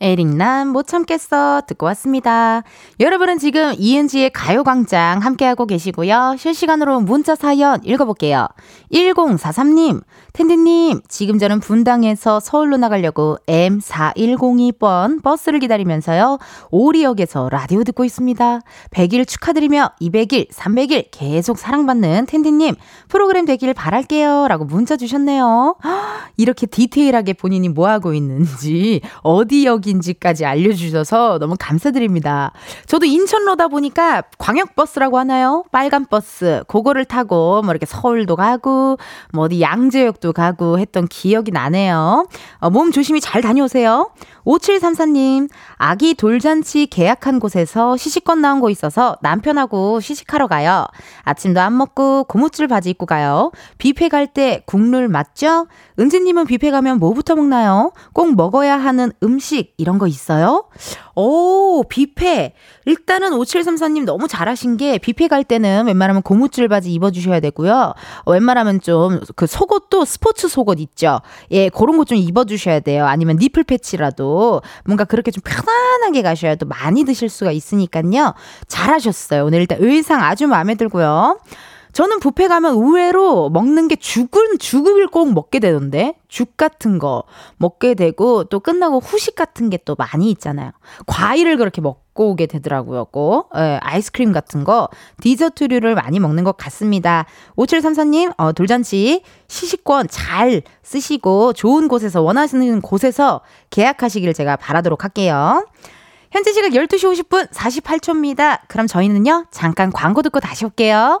에릭남 못 참겠어 듣고 왔습니다. 여러분은 지금 이은지의 가요광장 함께하고 계시고요. 실시간으로 문자 사연 읽어볼게요. 일공사삼 님, 텐디님 지금 저는 분당에서 서울로 나가려고 엠 사일공이 번 버스를 기다리면서요. 오리역에서 라디오 듣고 있습니다. 백 일 축하드리며 이백 일, 삼백 일 계속 사랑받는 텐디님 프로그램 되길 바랄게요 라고 문자 주셨네요. 이렇게 디테일하게 본인이 뭐하고 있는지 어디 역 인지까지 알려주셔서 너무 감사드립니다. 저도 인천로다 보니까 광역버스라고 하나요? 빨간 버스 그거를 타고 뭐 이렇게 서울도 가고 뭐 어디 양재역도 가고 했던 기억이 나네요. 어, 몸 조심히 잘 다녀오세요. 오칠삼사 님, 아기 돌잔치 계약한 곳에서 시식권 나온 거 있어서 남편하고 시식하러 가요. 아침도 안 먹고 고무줄 바지 입고 가요. 뷔페 갈 때 국룰 맞죠? 은지님은 뷔페 가면 뭐부터 먹나요? 꼭 먹어야 하는 음식 이런 거 있어요? 오, 뷔페. 일단은 오칠삼사 님 너무 잘하신 게 뷔페 갈 때는 웬만하면 고무줄 바지 입어주셔야 되고요. 어, 웬만하면 좀 그 속옷도 스포츠 속옷 있죠. 예, 그런 거 좀 입어주셔야 돼요. 아니면 니플 패치라도 뭔가 그렇게 좀 편안하게 가셔야 또 많이 드실 수가 있으니까요. 잘하셨어요. 오늘 일단 의상 아주 마음에 들고요. 저는 뷔페 가면 의외로 먹는 게 죽은, 죽을 꼭 먹게 되던데. 죽 같은 거 먹게 되고 또 끝나고 후식 같은 게 또 많이 있잖아요. 과일을 그렇게 먹고 오게 되더라고요. 꼭 에, 아이스크림 같은 거 디저트류를 많이 먹는 것 같습니다. 오칠삼사 님 어, 돌잔치 시식권 잘 쓰시고 좋은 곳에서 원하시는 곳에서 계약하시길 제가 바라도록 할게요. 현재 시각 열두 시 오십 분 사십팔 초입니다. 그럼 저희는요. 잠깐 광고 듣고 다시 올게요.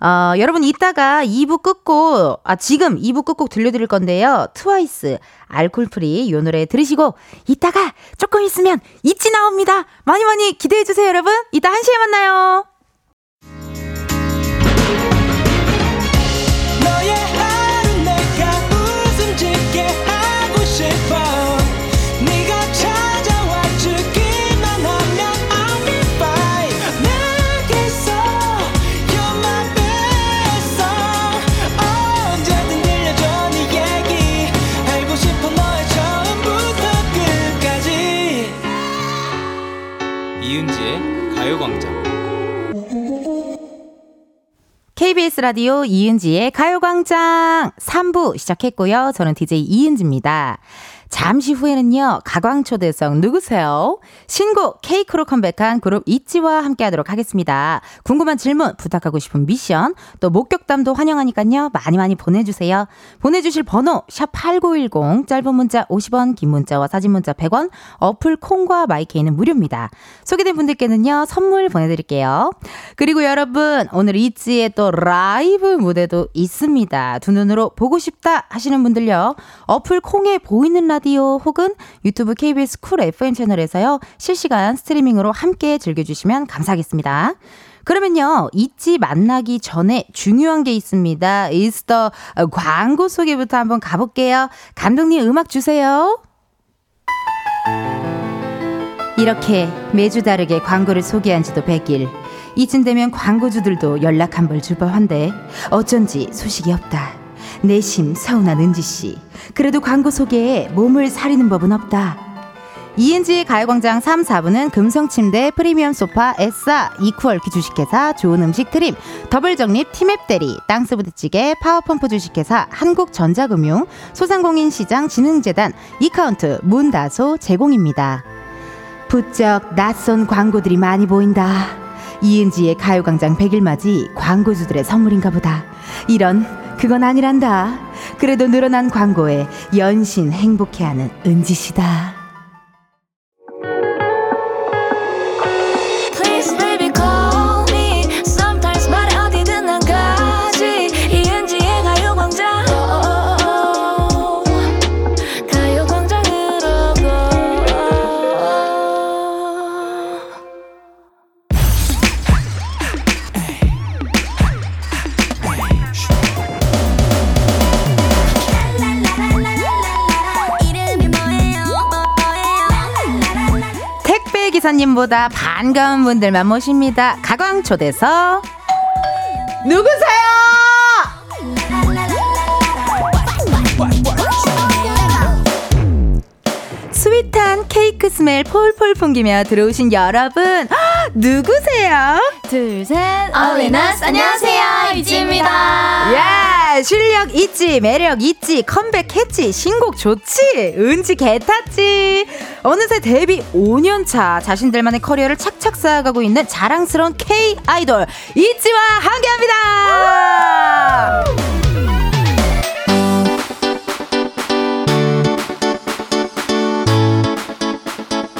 어, 여러분 이따가 이 부 끝곡 아 지금 이 부 끝곡 들려드릴 건데요. 트와이스 알코올 프리 요 노래 들으시고 이따가 조금 있으면 있지 나옵니다. 많이 많이 기대해주세요 여러분. 이따 한 시에 만나요. 너의 하루 내가 웃음 짓게 하고 싶어 케이비에스 라디오 이은지의 가요광장 삼 부 시작했고요. 저는 디제이 이은지입니다. 잠시 후에는요. 가광초대석 누구세요? 신곡 케이크로 컴백한 그룹 있지와 함께하도록 하겠습니다. 궁금한 질문, 부탁하고 싶은 미션, 또 목격담도 환영하니까요. 많이 많이 보내주세요. 보내주실 번호 샵 팔구일공, 짧은 문자 오십 원, 긴 문자와 사진 문자 백 원, 어플 콩과 마이케이는 무료입니다. 소개된 분들께는요. 선물 보내드릴게요. 그리고 여러분 오늘 있지의 또 라이브 무대도 있습니다. 두 눈으로 보고 싶다 하시는 분들요. 어플 콩에 보이는 라디오 라디오 혹은 유튜브 케이비에스 쿨 에프엠 채널에서요. 실시간 스트리밍으로 함께 즐겨주시면 감사하겠습니다. 그러면요. 있지 만나기 전에 중요한 게 있습니다. 이스터 광고 소개부터 한번 가볼게요. 감독님 음악 주세요. 이렇게 매주 다르게 광고를 소개한 지도 백 일. 이쯤 되면 광고주들도 연락 한벌 주버한데 어쩐지 소식이 없다. 내심 서운한 은지씨 그래도 광고 소개에 몸을 사리는 법은 없다. 이은지의 가요광장 삼, 사 부는 금성침대 프리미엄 소파 에싸 이퀄키 주식회사 좋은 음식 트림 더블정립 티맵대리 땅스부대찌개 파워펌프 주식회사 한국전자금융 소상공인시장진흥재단 이카운트 문다소 제공입니다. 부쩍 낯선 광고들이 많이 보인다. 이은지의 가요광장 백 일 맞이 광고주들의 선물인가 보다. 이런 그건 아니란다. 그래도 늘어난 광고에 연신 행복해하는 은지씨다. 기사님보다 반가운 분들만 모십니다. 가광초대석. 누구세요? 스윗한 케이크 스멜 폴폴 풍기며 들어오신 여러분, 누구세요? 둘, 셋, 어린아스. 안녕하세요, 이지입니다. 예, 실력 있지, 매력 있지, 컴백했지, 신곡 좋지, 은지 개탔지. 어느새 데뷔 오 년차 자신들만의 커리어를 착착 쌓아가고 있는 자랑스러운 K-아이돌 있지와 함께합니다.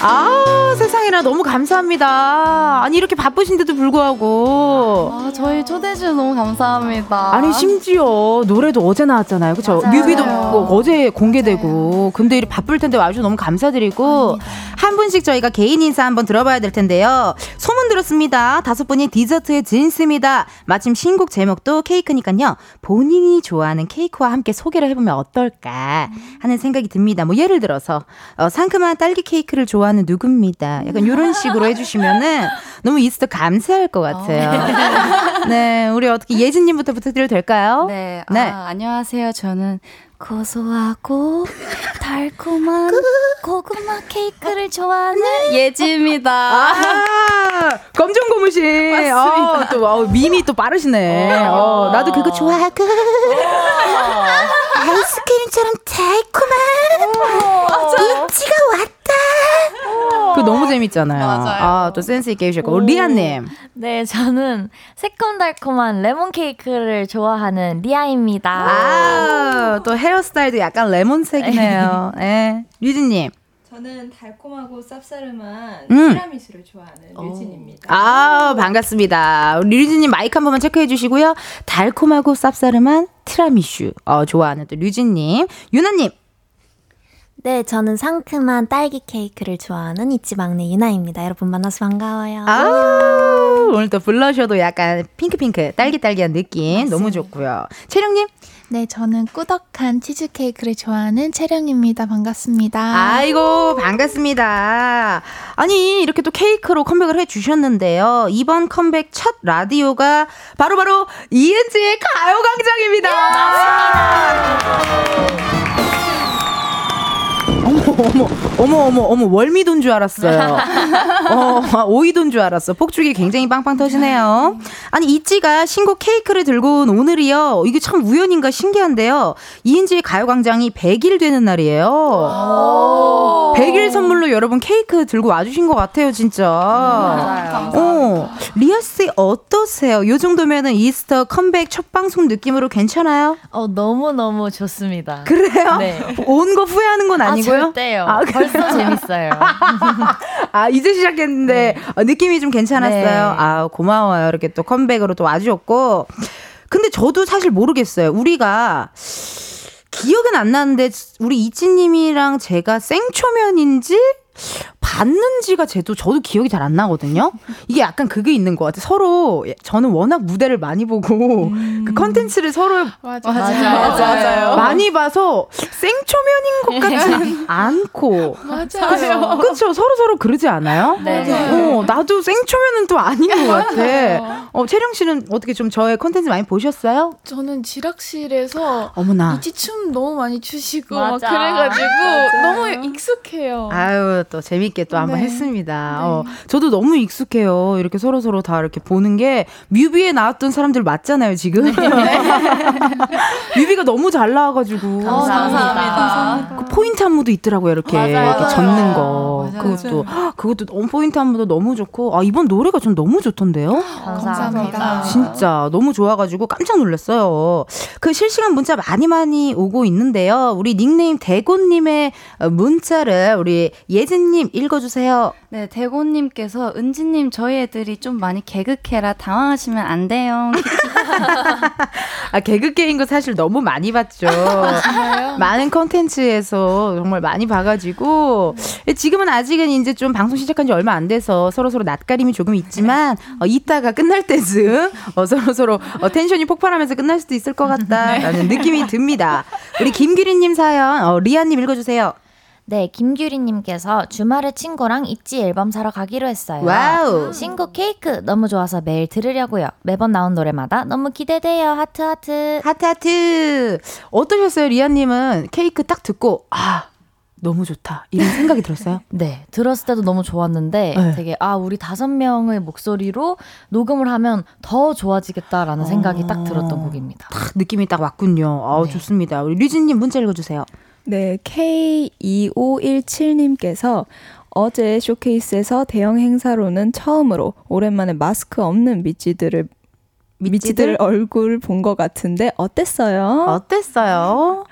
아, 세상에나 너무 감사합니다. 아니, 이렇게 바쁘신데도 불구하고. 아, 저희 초대해주셔서 너무 감사합니다. 아니, 심지어 노래도 어제 나왔잖아요, 그쵸? 맞아요. 뮤비도 어제 공개되고. 맞아요. 근데 바쁠 텐데 와주셔서 너무 감사드리고. 아닙니다. 한 분씩 저희가 개인 인사 한번 들어봐야 될 텐데요. 소문 들었습니다. 다섯 분이 디저트의 진스입니다. 마침 신곡 제목도 케이크니까요, 본인이 좋아하는 케이크와 함께 소개를 해보면 어떨까 하는 생각이 듭니다. 뭐 예를 들어서 어, 상큼한 딸기 케이크를 좋아하는 누굽니다, 약간 이런 식으로 해주시면은 너무 있어도 감사할 것 같아요. 네, 우리 어떻게 예진님부터 부탁드려도 될까요? 네, 네. 아, 안녕하세요. 저는 고소하고 달콤한 고구마 케이크를 좋아하는 예지입니다. 아, 검정 고무신. 맞습니다. 아, 또, 아, 밈이 또 빠르시네. 어, 나도 그거 좋아하고 아이스크림처럼 달콤한 있지가 왔다. 그 너무 재밌잖아요. 맞아요. 아, 또 센스 있게 해주셨고. 리아님. 네, 저는 새콤달콤한 레몬 케이크를 좋아하는 리아입니다. 아, 또 헤어스타일도 약간 레몬색이네요. 네. 류진님. 저는 달콤하고 쌉싸름한 음. 티라미수를 좋아하는 류진입니다. 아, 반갑습니다. 우리 류진님 마이크 한 번만 체크해 주시고요. 달콤하고 쌉싸름한 티라미슈 어, 좋아하는 또 류진님. 유나님. 네, 저는 상큼한 딸기 케이크를 좋아하는 있지 막내 유나입니다. 여러분 만나서 반가워요. 아우, 오늘 또 블러셔도 약간 핑크핑크 딸기딸기한 느낌. 맞습니다. 너무 좋고요. 채령님. 네, 저는 꾸덕한 치즈케이크를 좋아하는 채령입니다. 반갑습니다. 아이고, 반갑습니다. 아니, 이렇게 또 케이크로 컴백을 해주셨는데요. 이번 컴백 첫 라디오가 바로바로 바로 이은지의 가요광장입니다. 맞습니다. 어머, 어머, 어머, 어머, 월미돈 줄 알았어요. 어, 오이돈 줄 알았어. 폭죽이 굉장히 빵빵 터지네요. 아니, 있지가 신곡 케이크를 들고 온 오늘이요. 이게 참 우연인가 신기한데요. 이은지의 가요광장이 백 일 되는 날이에요. 백 일 선물로 여러분 케이크 들고 와주신 것 같아요, 진짜. 맞아요. 어, 리아씨 어떠세요? 이 정도면은 이스터 컴백 첫 방송 느낌으로 괜찮아요? 어, 너무너무 좋습니다. 그래요? 네. 온 거 후회하는 건 아니고요? 아, 절대요. 아, 벌써 재밌어요. 아, 이제 시작했는데. 네. 어, 느낌이 좀 괜찮았어요. 네. 아, 고마워요. 이렇게 또 컴백으로 또 와주셨고. 근데 저도 사실 모르겠어요. 우리가 기억은 안 나는데 우리 이지님이랑 제가 생초면인지 봤는지가 제도 저도 기억이 잘 안 나거든요. 이게 약간 그게 있는 것 같아요. 서로 저는 워낙 무대를 많이 보고 음. 그 컨텐츠를 서로 맞아요. 맞아요. 맞아요. 많이 봐서 생초면인 것 같지는 않고. 맞아요. 그렇죠. 서로 서로 그러지 않아요? 네. 어, 나도 생초면은 또 아닌 것 같아. 어, 채령 씨는 어떻게 좀 저의 컨텐츠 많이 보셨어요? 저는 지락실에서 어머나 이지 춤 너무 많이 추시고 막 그래가지고 아, 너무 익숙해요. 아유, 또 재밌게 또 한번 네. 했습니다. 네. 어, 저도 너무 익숙해요. 이렇게 서로서로 다 이렇게 보는 게 뮤비에 나왔던 사람들 맞잖아요, 지금. 네. 뮤비가 너무 잘 나와가지고. 감사합니다. 감사합니다. 감사합니다. 그 포인트 안무도 있더라고요, 이렇게, 맞아요. 이렇게 젓는 거. 맞아요. 그것도, 맞아요. 그것도 너무 포인트 안무도 너무 좋고. 아, 이번 노래가 전 너무 좋던데요? 감사합니다. 감사합니다. 진짜 너무 좋아가지고 깜짝 놀랐어요. 그 실시간 문자 많이 많이 오고 있는데요. 우리 닉네임 대곤님의 문자를 우리 예진님 읽어주세요. 네, 대곤님께서 은지님 저희 애들이 좀 많이 개그캐라 당황하시면 안 돼요. 아, 개그캐인 거 사실 너무 많이 봤죠. 많은 컨텐츠에서 정말 많이 봐가지고 지금은 아직은 이제 좀 방송 시작한 지 얼마 안 돼서 서로서로 낯가림이 조금 있지만 어, 이따가 끝날 때쯤 어, 서로서로 어, 텐션이 폭발하면서 끝날 수도 있을 것 같다라는 느낌이 듭니다. 우리 김규리님 사연 어, 리아님 읽어주세요. 네, 김규리님께서 주말에 친구랑 있지 앨범 사러 가기로 했어요. 와우. 신곡 케이크 너무 좋아서 매일 들으려고요. 매번 나온 노래마다 너무 기대돼요. 하트 하트. 하트 하트. 어떠셨어요, 리아님은? 케이크 딱 듣고 아 너무 좋다 이런 생각이 들었어요? 네, 들었을 때도 너무 좋았는데 네. 되게 아 우리 다섯 명의 목소리로 녹음을 하면 더 좋아지겠다라는 어... 생각이 딱 들었던 곡입니다. 딱 느낌이 딱 왔군요. 아 네. 좋습니다. 우리 류진님 문자 읽어주세요. 네, 케이 이오일칠님께서 어제 쇼케이스에서 대형 행사로는 처음으로 오랜만에 마스크 없는 미찌들을 미찌들 얼굴 본 것 같은데 어땠어요? 어땠어요?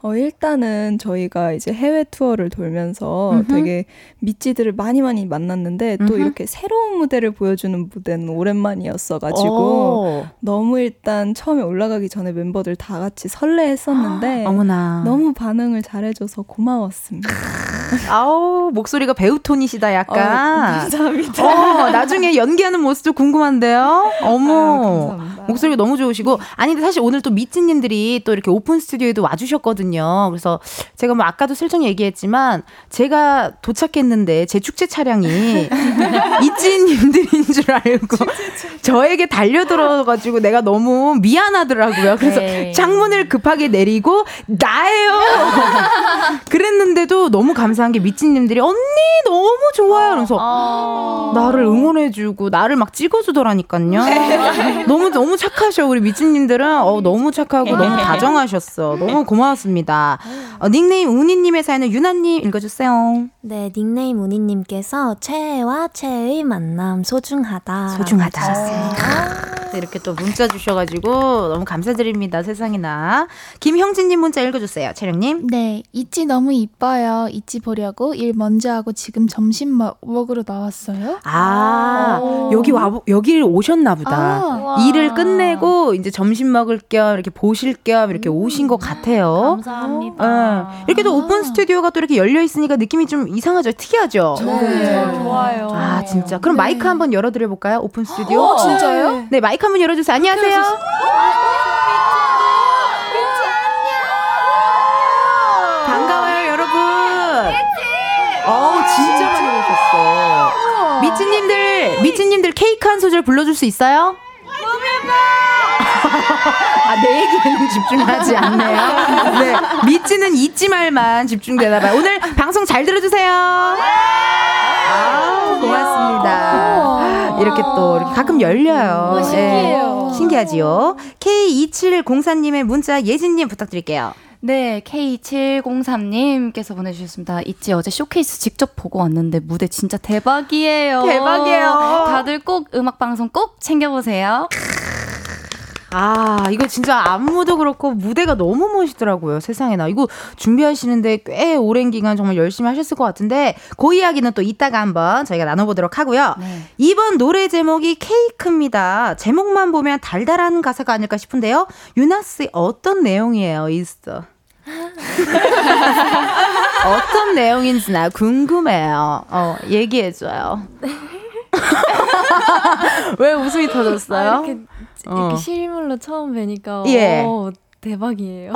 어, 일단은 저희가 이제 해외 투어를 돌면서 음흠. 되게 미찌들을 많이 많이 만났는데 음흠. 또 이렇게 새로운 무대를 보여주는 무대는 오랜만이었어가지고 오. 너무 일단 처음에 올라가기 전에 멤버들 다 같이 설레했었는데 어머나. 너무 반응을 잘해줘서 고마웠습니다. 아우 목소리가 배우톤이시다 약간. 어, 감사합니다. 어, 나중에 연기하는 모습도 궁금한데요. 어머 아유, 목소리가 너무 좋으시고 아니 근데 사실 오늘 또 미찌님들이 또 이렇게 오픈 스튜디오에도 와주셨거든요. 그래서 제가 뭐 아까도 슬쩍 얘기했지만 제가 도착했는데 제 축제 차량이 있지님들인 줄 알고 저에게 달려들어가지고 내가 너무 미안하더라고요. 그래서 에이. 창문을 급하게 내리고 나예요. 그랬는데도 너무 감사한 게 미찌님들이 언니 너무 좋아요. 그래서 어. 나를 응원해주고 나를 막 찍어주더라니까요. 너무 너무 착하셔. 우리 미찌님들은 어, 너무 착하고 너무 다정하셨어. 너무 고마웠습니다. 어, 닉네임 우니님의 사연은 유나님 읽어주세요. 네, 닉네임 우니님께서 최애와 최애의 만남 소중하다. 소중하다. 아~ 이렇게 또 문자 주셔가지고 너무 감사드립니다. 세상에나. 김형진님 문자 읽어주세요. 채령님. 네, 있지 너무 이뻐요. 있지 보려고 일 먼저 하고 지금 점심 먹으러 나왔어요. 아 여기 와 여기를 오셨나 보다. 아, 일을 끝내고 이제 점심 먹을 겸 이렇게 보실 겸 이렇게 오신 음. 것 같아요. 감사합니다. 네. 이렇게 또 아. 오픈 스튜디오가 또 이렇게 열려 있으니까 느낌이 좀 이상하죠? 특이하죠? 네. 네. 좋아요. 아, 진짜. 그럼 네. 마이크 한번 열어드려 볼까요? 오픈 스튜디오. 어, 진짜요? 네. 네, 마이크 한번 열어주세요. 안녕하세요. 민지 안녕. 반가워요, 여러분. 민지. 어우, 진짜 많이 오셨어. 미치님들, 미치님들 케이크 한 소절 불러줄 수 있어요? 아, 내 얘기에는 집중하지 않네요. 네, 미치는 잊지 말만 집중되나봐요. 오늘 방송 잘 들어주세요. 아우, 고맙습니다. 이렇게 또 이렇게 가끔 열려요. 신기해요. 네, 신기하지요. 케이 이칠공사님의 문자 예진님 부탁드릴게요. 네, 케이 이칠공삼님께서 보내주셨습니다. 있지 어제 쇼케이스 직접 보고 왔는데 무대 진짜 대박이에요. 대박이에요. 다들 꼭 음악방송 꼭 챙겨보세요. 아, 이거 진짜 안무도 그렇고 무대가 너무 멋있더라고요. 세상에나. 이거 준비하시는데 꽤 오랜 기간 정말 열심히 하셨을 것 같은데 그 이야기는 또 이따가 한번 저희가 나눠보도록 하고요. 네. 이번 노래 제목이 케이크입니다. 제목만 보면 달달한 가사가 아닐까 싶은데요. 유나씨 어떤 내용이에요? 있어. 어떤 내용인지 나 궁금해요. 어, 얘기해줘요. 왜 웃음이 터졌어요? 아, 이렇게... 이렇게 어. 실물로 처음 뵈니까 예. 오, 대박이에요.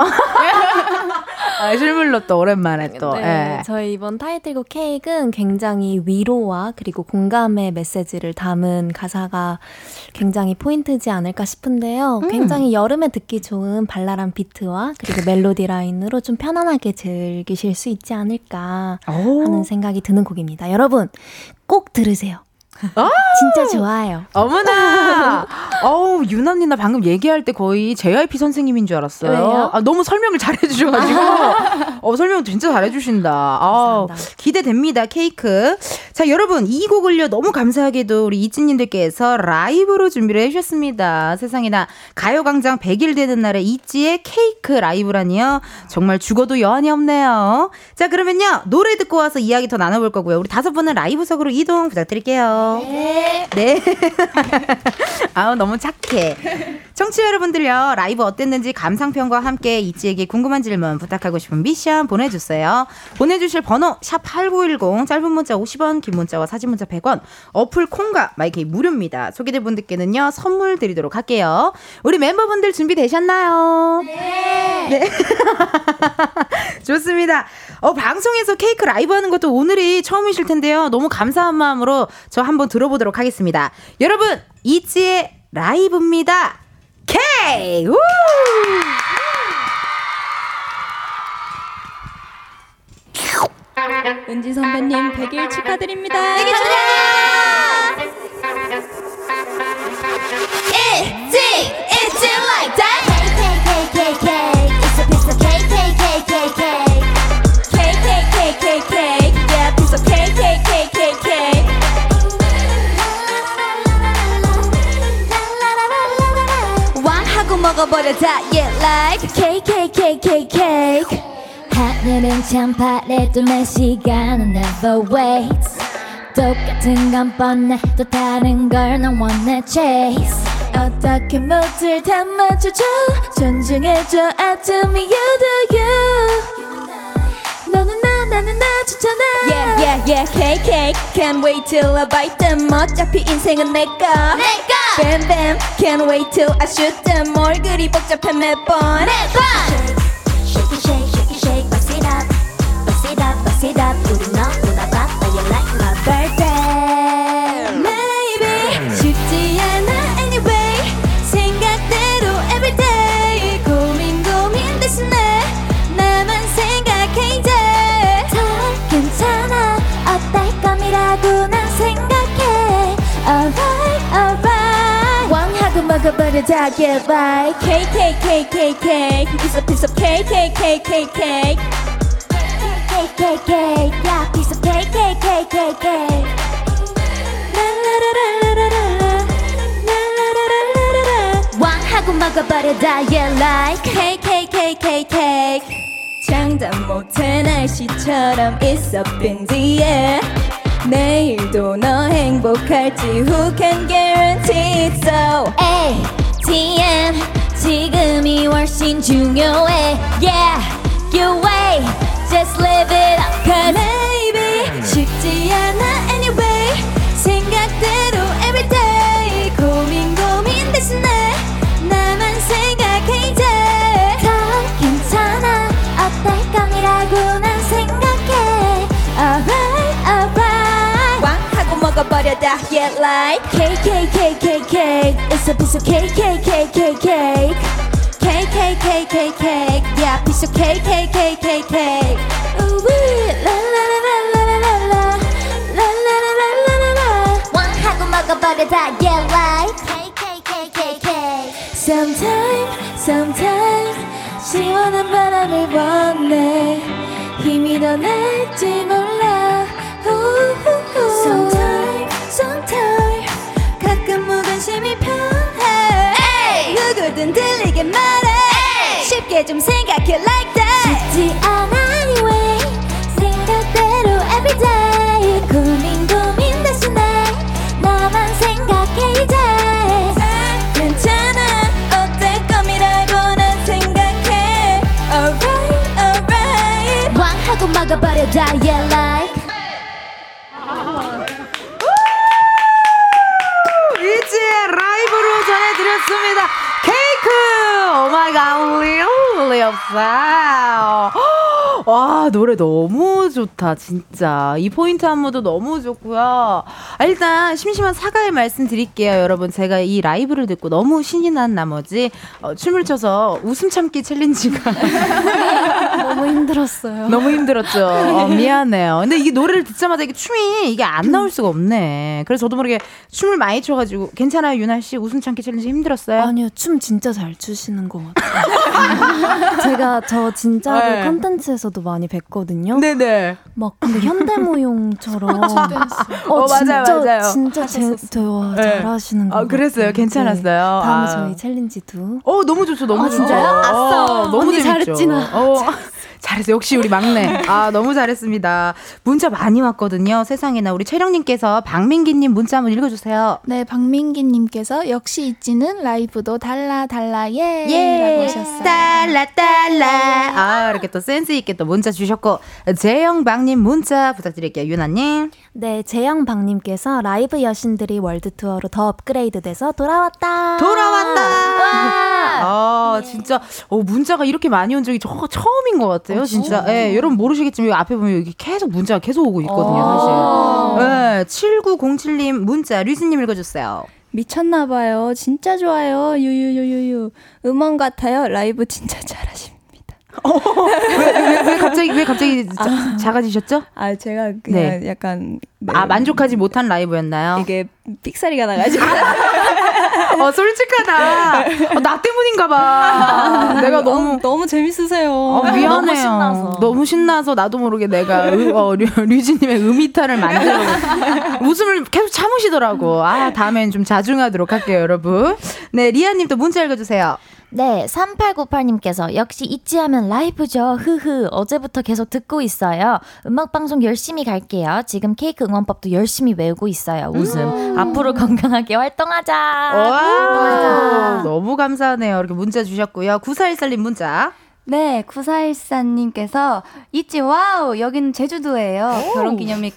아, 실물로 또 오랜만에 또 네, 예. 저희 이번 타이틀곡 케이크는 굉장히 위로와 그리고 공감의 메시지를 담은 가사가 굉장히 포인트지 않을까 싶은데요. 음. 굉장히 여름에 듣기 좋은 발랄한 비트와 그리고 멜로디 라인으로 좀 편안하게 즐기실 수 있지 않을까 오. 하는 생각이 드는 곡입니다. 여러분 꼭 들으세요. 진짜 좋아요. 어머나. 어우, 유나 언니 나 방금 얘기할 때 거의 제이와이피 선생님인 줄 알았어요. 왜요? 아, 너무 설명을 잘해주셔가지고 어, 설명 진짜 잘해주신다. 아, 기대됩니다. 케이크. 자, 여러분 이 곡을요 너무 감사하게도 우리 있지님들께서 라이브로 준비를 해주셨습니다. 세상에나. 가요광장 백 일 되는 날에 있지의 케이크 라이브라니요. 정말 죽어도 여한이 없네요. 자, 그러면요 노래 듣고 와서 이야기 더 나눠볼 거고요. 우리 다섯 분은 라이브석으로 이동 부탁드릴게요. 네. 네. 아우, 너무 착해. 청취자 여러분들요, 라이브 어땠는지 감상평과 함께 있지에게 궁금한 질문, 부탁하고 싶은 미션 보내주세요. 보내주실 번호 샵 팔구일공, 짧은 문자 오십 원, 긴 문자와 사진 문자 백 원, 어플 콩과 마이케이 무료입니다. 소개될 분들께는요 선물 드리도록 할게요. 우리 멤버분들 준비되셨나요? 네, 네. 좋습니다. 어, 방송에서 케이크 라이브 하는 것도 오늘이 처음이실 텐데요, 너무 감사한 마음으로 저 한번 들어보도록 하겠습니다. 여러분, 있지의 라이브입니다. K! 우! 은지 선배님 백 일 축하드립니다. 백 일 축하드립니다. 있지, 있지 like that. K, K, K, K, K. It's a piece of cake, K, K, K, K. K, K, K, K, K. Yeah, piece of cake, K, K, K, K. 먹어버려다 yeah like cake cake cake cake cake. 하늘은 참 파래도매 시간은 never waits. 똑같은 건 뻔해 또 다른 걸 난 wanna chase. 어떻게 모두를 다 맞춰줘 존중해줘 아톰이 you do you. 너는 나 나는 나 좋잖아. Yeah yeah yeah cake cake can't wait till I bite them. 어차피 인생은 내 거 내 거. Bam bam, can't wait till I shoot them. 뭘 그리 복잡해 매번 매번. Shake it shake shake shake bust it up bust it up bust it up. 우리 너무나 바빠 you like my birthday. Maybe 쉽지 않아 anyway. 생각대로 everyday. 고민 고민 대신 내 나만 생각해 이제. 다 괜찮아 어떨 거미라고 난 생각해. Alright alright. 먹어버려다 get like cake cake cake cake cake. It's a piece of cake cake cake cake cake. Cake cake cake yeah piece of cake cake cake cake cake. 라라라라라라 왕하고 먹어버려다 yeah like cake cake cake cake cake. 장담 못해 날씨처럼 it's up in the air. 내일도 너 행복할지 who can guarantee it so. 에이티엠 지금이 훨씬 중요해. Yeah your way just live it up cause baby 쉽지 않아 anyway. 생각대로 everyday. 고민 고민 대신 내 나만 생각해 이제. 다 괜찮아 어떨 거라고 난 생각해. Alright alright. 먹어버려다 yeah like cake cake cake cake cake. It's a piece of cake cake cake cake cake. Cake cake cake cake cake yeah piece of cake cake cake cake cake. Ooh la la la la la la la la la la la la la la. 왕하고 먹어버려다 yeah like cake cake cake cake cake. Sometime sometime 시원한 바람을 원해. 힘이 더 날지 몰라. Sometimes, sometimes 가끔 무관심이 편해. 에이! 누구든 들리게 말해. 에이! 쉽게 좀 생각해 like that. 쉽지 않아 anyway. 생각대로 everyday. 고민 고민 대신 내 나만 생각해 이제. 아, 괜찮아 어때 껌이라고 난 생각해. Alright alright. 왕하고 먹어버려 die yeah like. 라이브로 전해드렸습니다. 케이크! 오 마이 갓, 리얼리얼사. 와, 노래 너무 좋다, 진짜. 이 포인트 안무도 너무 좋고요. 아, 일단 심심한 사과의 말씀 드릴게요, 여러분. 제가 이 라이브를 듣고 너무 신이 난 나머지 어, 춤을 춰서 웃음 참기 챌린지가 너무 힘들었어요. 너무 힘들었죠. 어, 미안해요. 근데 이게 노래를 듣자마자 이게 춤이 이게 안 나올 수가 없네. 그래서 저도 모르게 춤을 많이 춰가지고. 괜찮아요, 유나 씨? 웃음 참기 챌린지 힘들었어요? 아니요, 춤 진짜 잘 추시는 것 같아요. 제가 저 진짜로 컨텐츠에서 도 많이 뵀거든요. 네네. 막 근데 현대무용처럼. 어, 어 진짜, 맞아요, 맞아요. 진짜 제, 제, 와, 네. 잘하시는 거. 아, 그랬어요. 같은데. 괜찮았어요. 다음에 아. 저희 챌린지도. 어, 너무 좋죠. 너무 아, 진짜요? 아싸. 너무 언니 재밌죠. 언니 잘했지나. 잘했어. 역시 우리 막내. 아, 너무 잘했습니다. 문자 많이 왔거든요. 세상에나. 우리 채령님께서 박민기님 문자 한번 읽어주세요. 네, 박민기님께서 역시 있지는 라이브도 달라 달라 예, 예. 라고 하셨어요. 달라 달라. 아, 이렇게 또 센스있게 또 문자 주셨고, 재영박님 문자 부탁드릴게요. 유나님. 네, 재영박님께서 라이브 여신들이 월드투어로 더 업그레이드 돼서 돌아왔다. 돌아왔다. 와. 아, 예. 진짜 어, 문자가 이렇게 많이 온 적이 저, 처음인 것 같아요. 어, 진짜. 예, 여러분 모르시겠지만 여기 앞에 보면 여기 계속 문자가 계속 오고 있거든요. 사실. 예, 칠구공칠님 문자 류진님 읽어주세요. 미쳤나봐요. 진짜 좋아요. 유유유유유. 음원 같아요. 라이브 진짜 잘하십니다. 왜, 왜, 왜 갑자기 왜 갑자기 자, 작아지셨죠? 아, 제가 그냥 네. 약간 네. 아, 만족하지 못한 라이브였나요? 이게 삑사리가 나가지고. 어, 솔직하다. 어, 나 때문인가 봐. 내가 너무 어, 너무 재밌으세요. 어, 미안해요. 너무 신나서. 너무 신나서 나도 모르게 내가 어, 류지님의 음이탈을 만들어. 웃음을 계속 참으시더라고. 아, 다음엔 좀 자중하도록 할게요, 여러분. 네, 리아님 또 문자 읽어주세요. 네, 삼팔구팔님께서 역시 있지 하면 라이브죠. 흐흐. 어제부터 계속 듣고 있어요. 음악방송 열심히 갈게요. 지금 케이크 응원법도 열심히 외우고 있어요. 웃음. 음. 앞으로 건강하게 활동하자. 활동하자. 너무 감사하네요. 이렇게 문자 주셨고요. 구사일사님 문자. 네, 구사일사님께서 있지 와우. 여기는 제주도예요. 오. 결혼기념일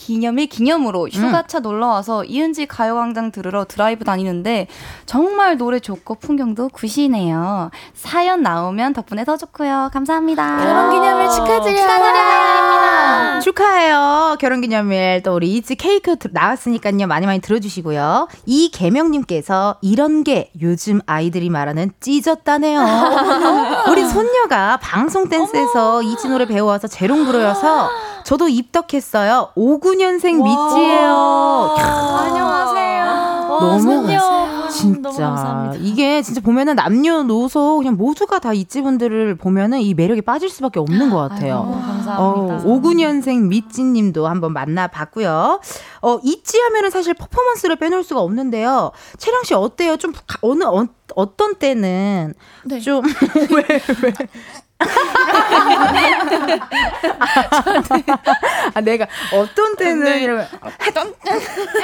기념일 기념으로 휴가차 음. 놀러와서 이은지 가요광장 들으러 드라이브 다니는데 정말 노래 좋고 풍경도 굿이네요. 사연 나오면 덕분에 더 좋고요. 감사합니다. 결혼기념일 축하드려요. 축하드려요. 축하해요. 결혼기념일. 또 우리 있지 케이크 나왔으니까요. 많이 많이 들어주시고요. 이계명님께서 이런 게 요즘 아이들이 말하는 찢었다네요. 우리 손녀가 방송 댄스에서 있지 노래 배워와서 재롱 부러여서 저도 입덕했어요. 오십구년생 미찌예요. 안녕하세요. 와, 너무 감사해요. 진짜 너무 감사합니다. 이게 진짜 보면은 남녀노소 그냥 모두가 다 있지 분들을 보면은 이 매력에 빠질 수밖에 없는 것 같아요. 아유, 감사합니다. 어, 오십구년생 미찌님도 한번 만나봤고요. 어, 있지 하면은 사실 퍼포먼스를 빼놓을 수가 없는데요. 채령 씨 어때요? 좀 어느 어, 어떤 때는 네. 좀 왜 왜? 아, 내가 어떤 때는 네. 이러면,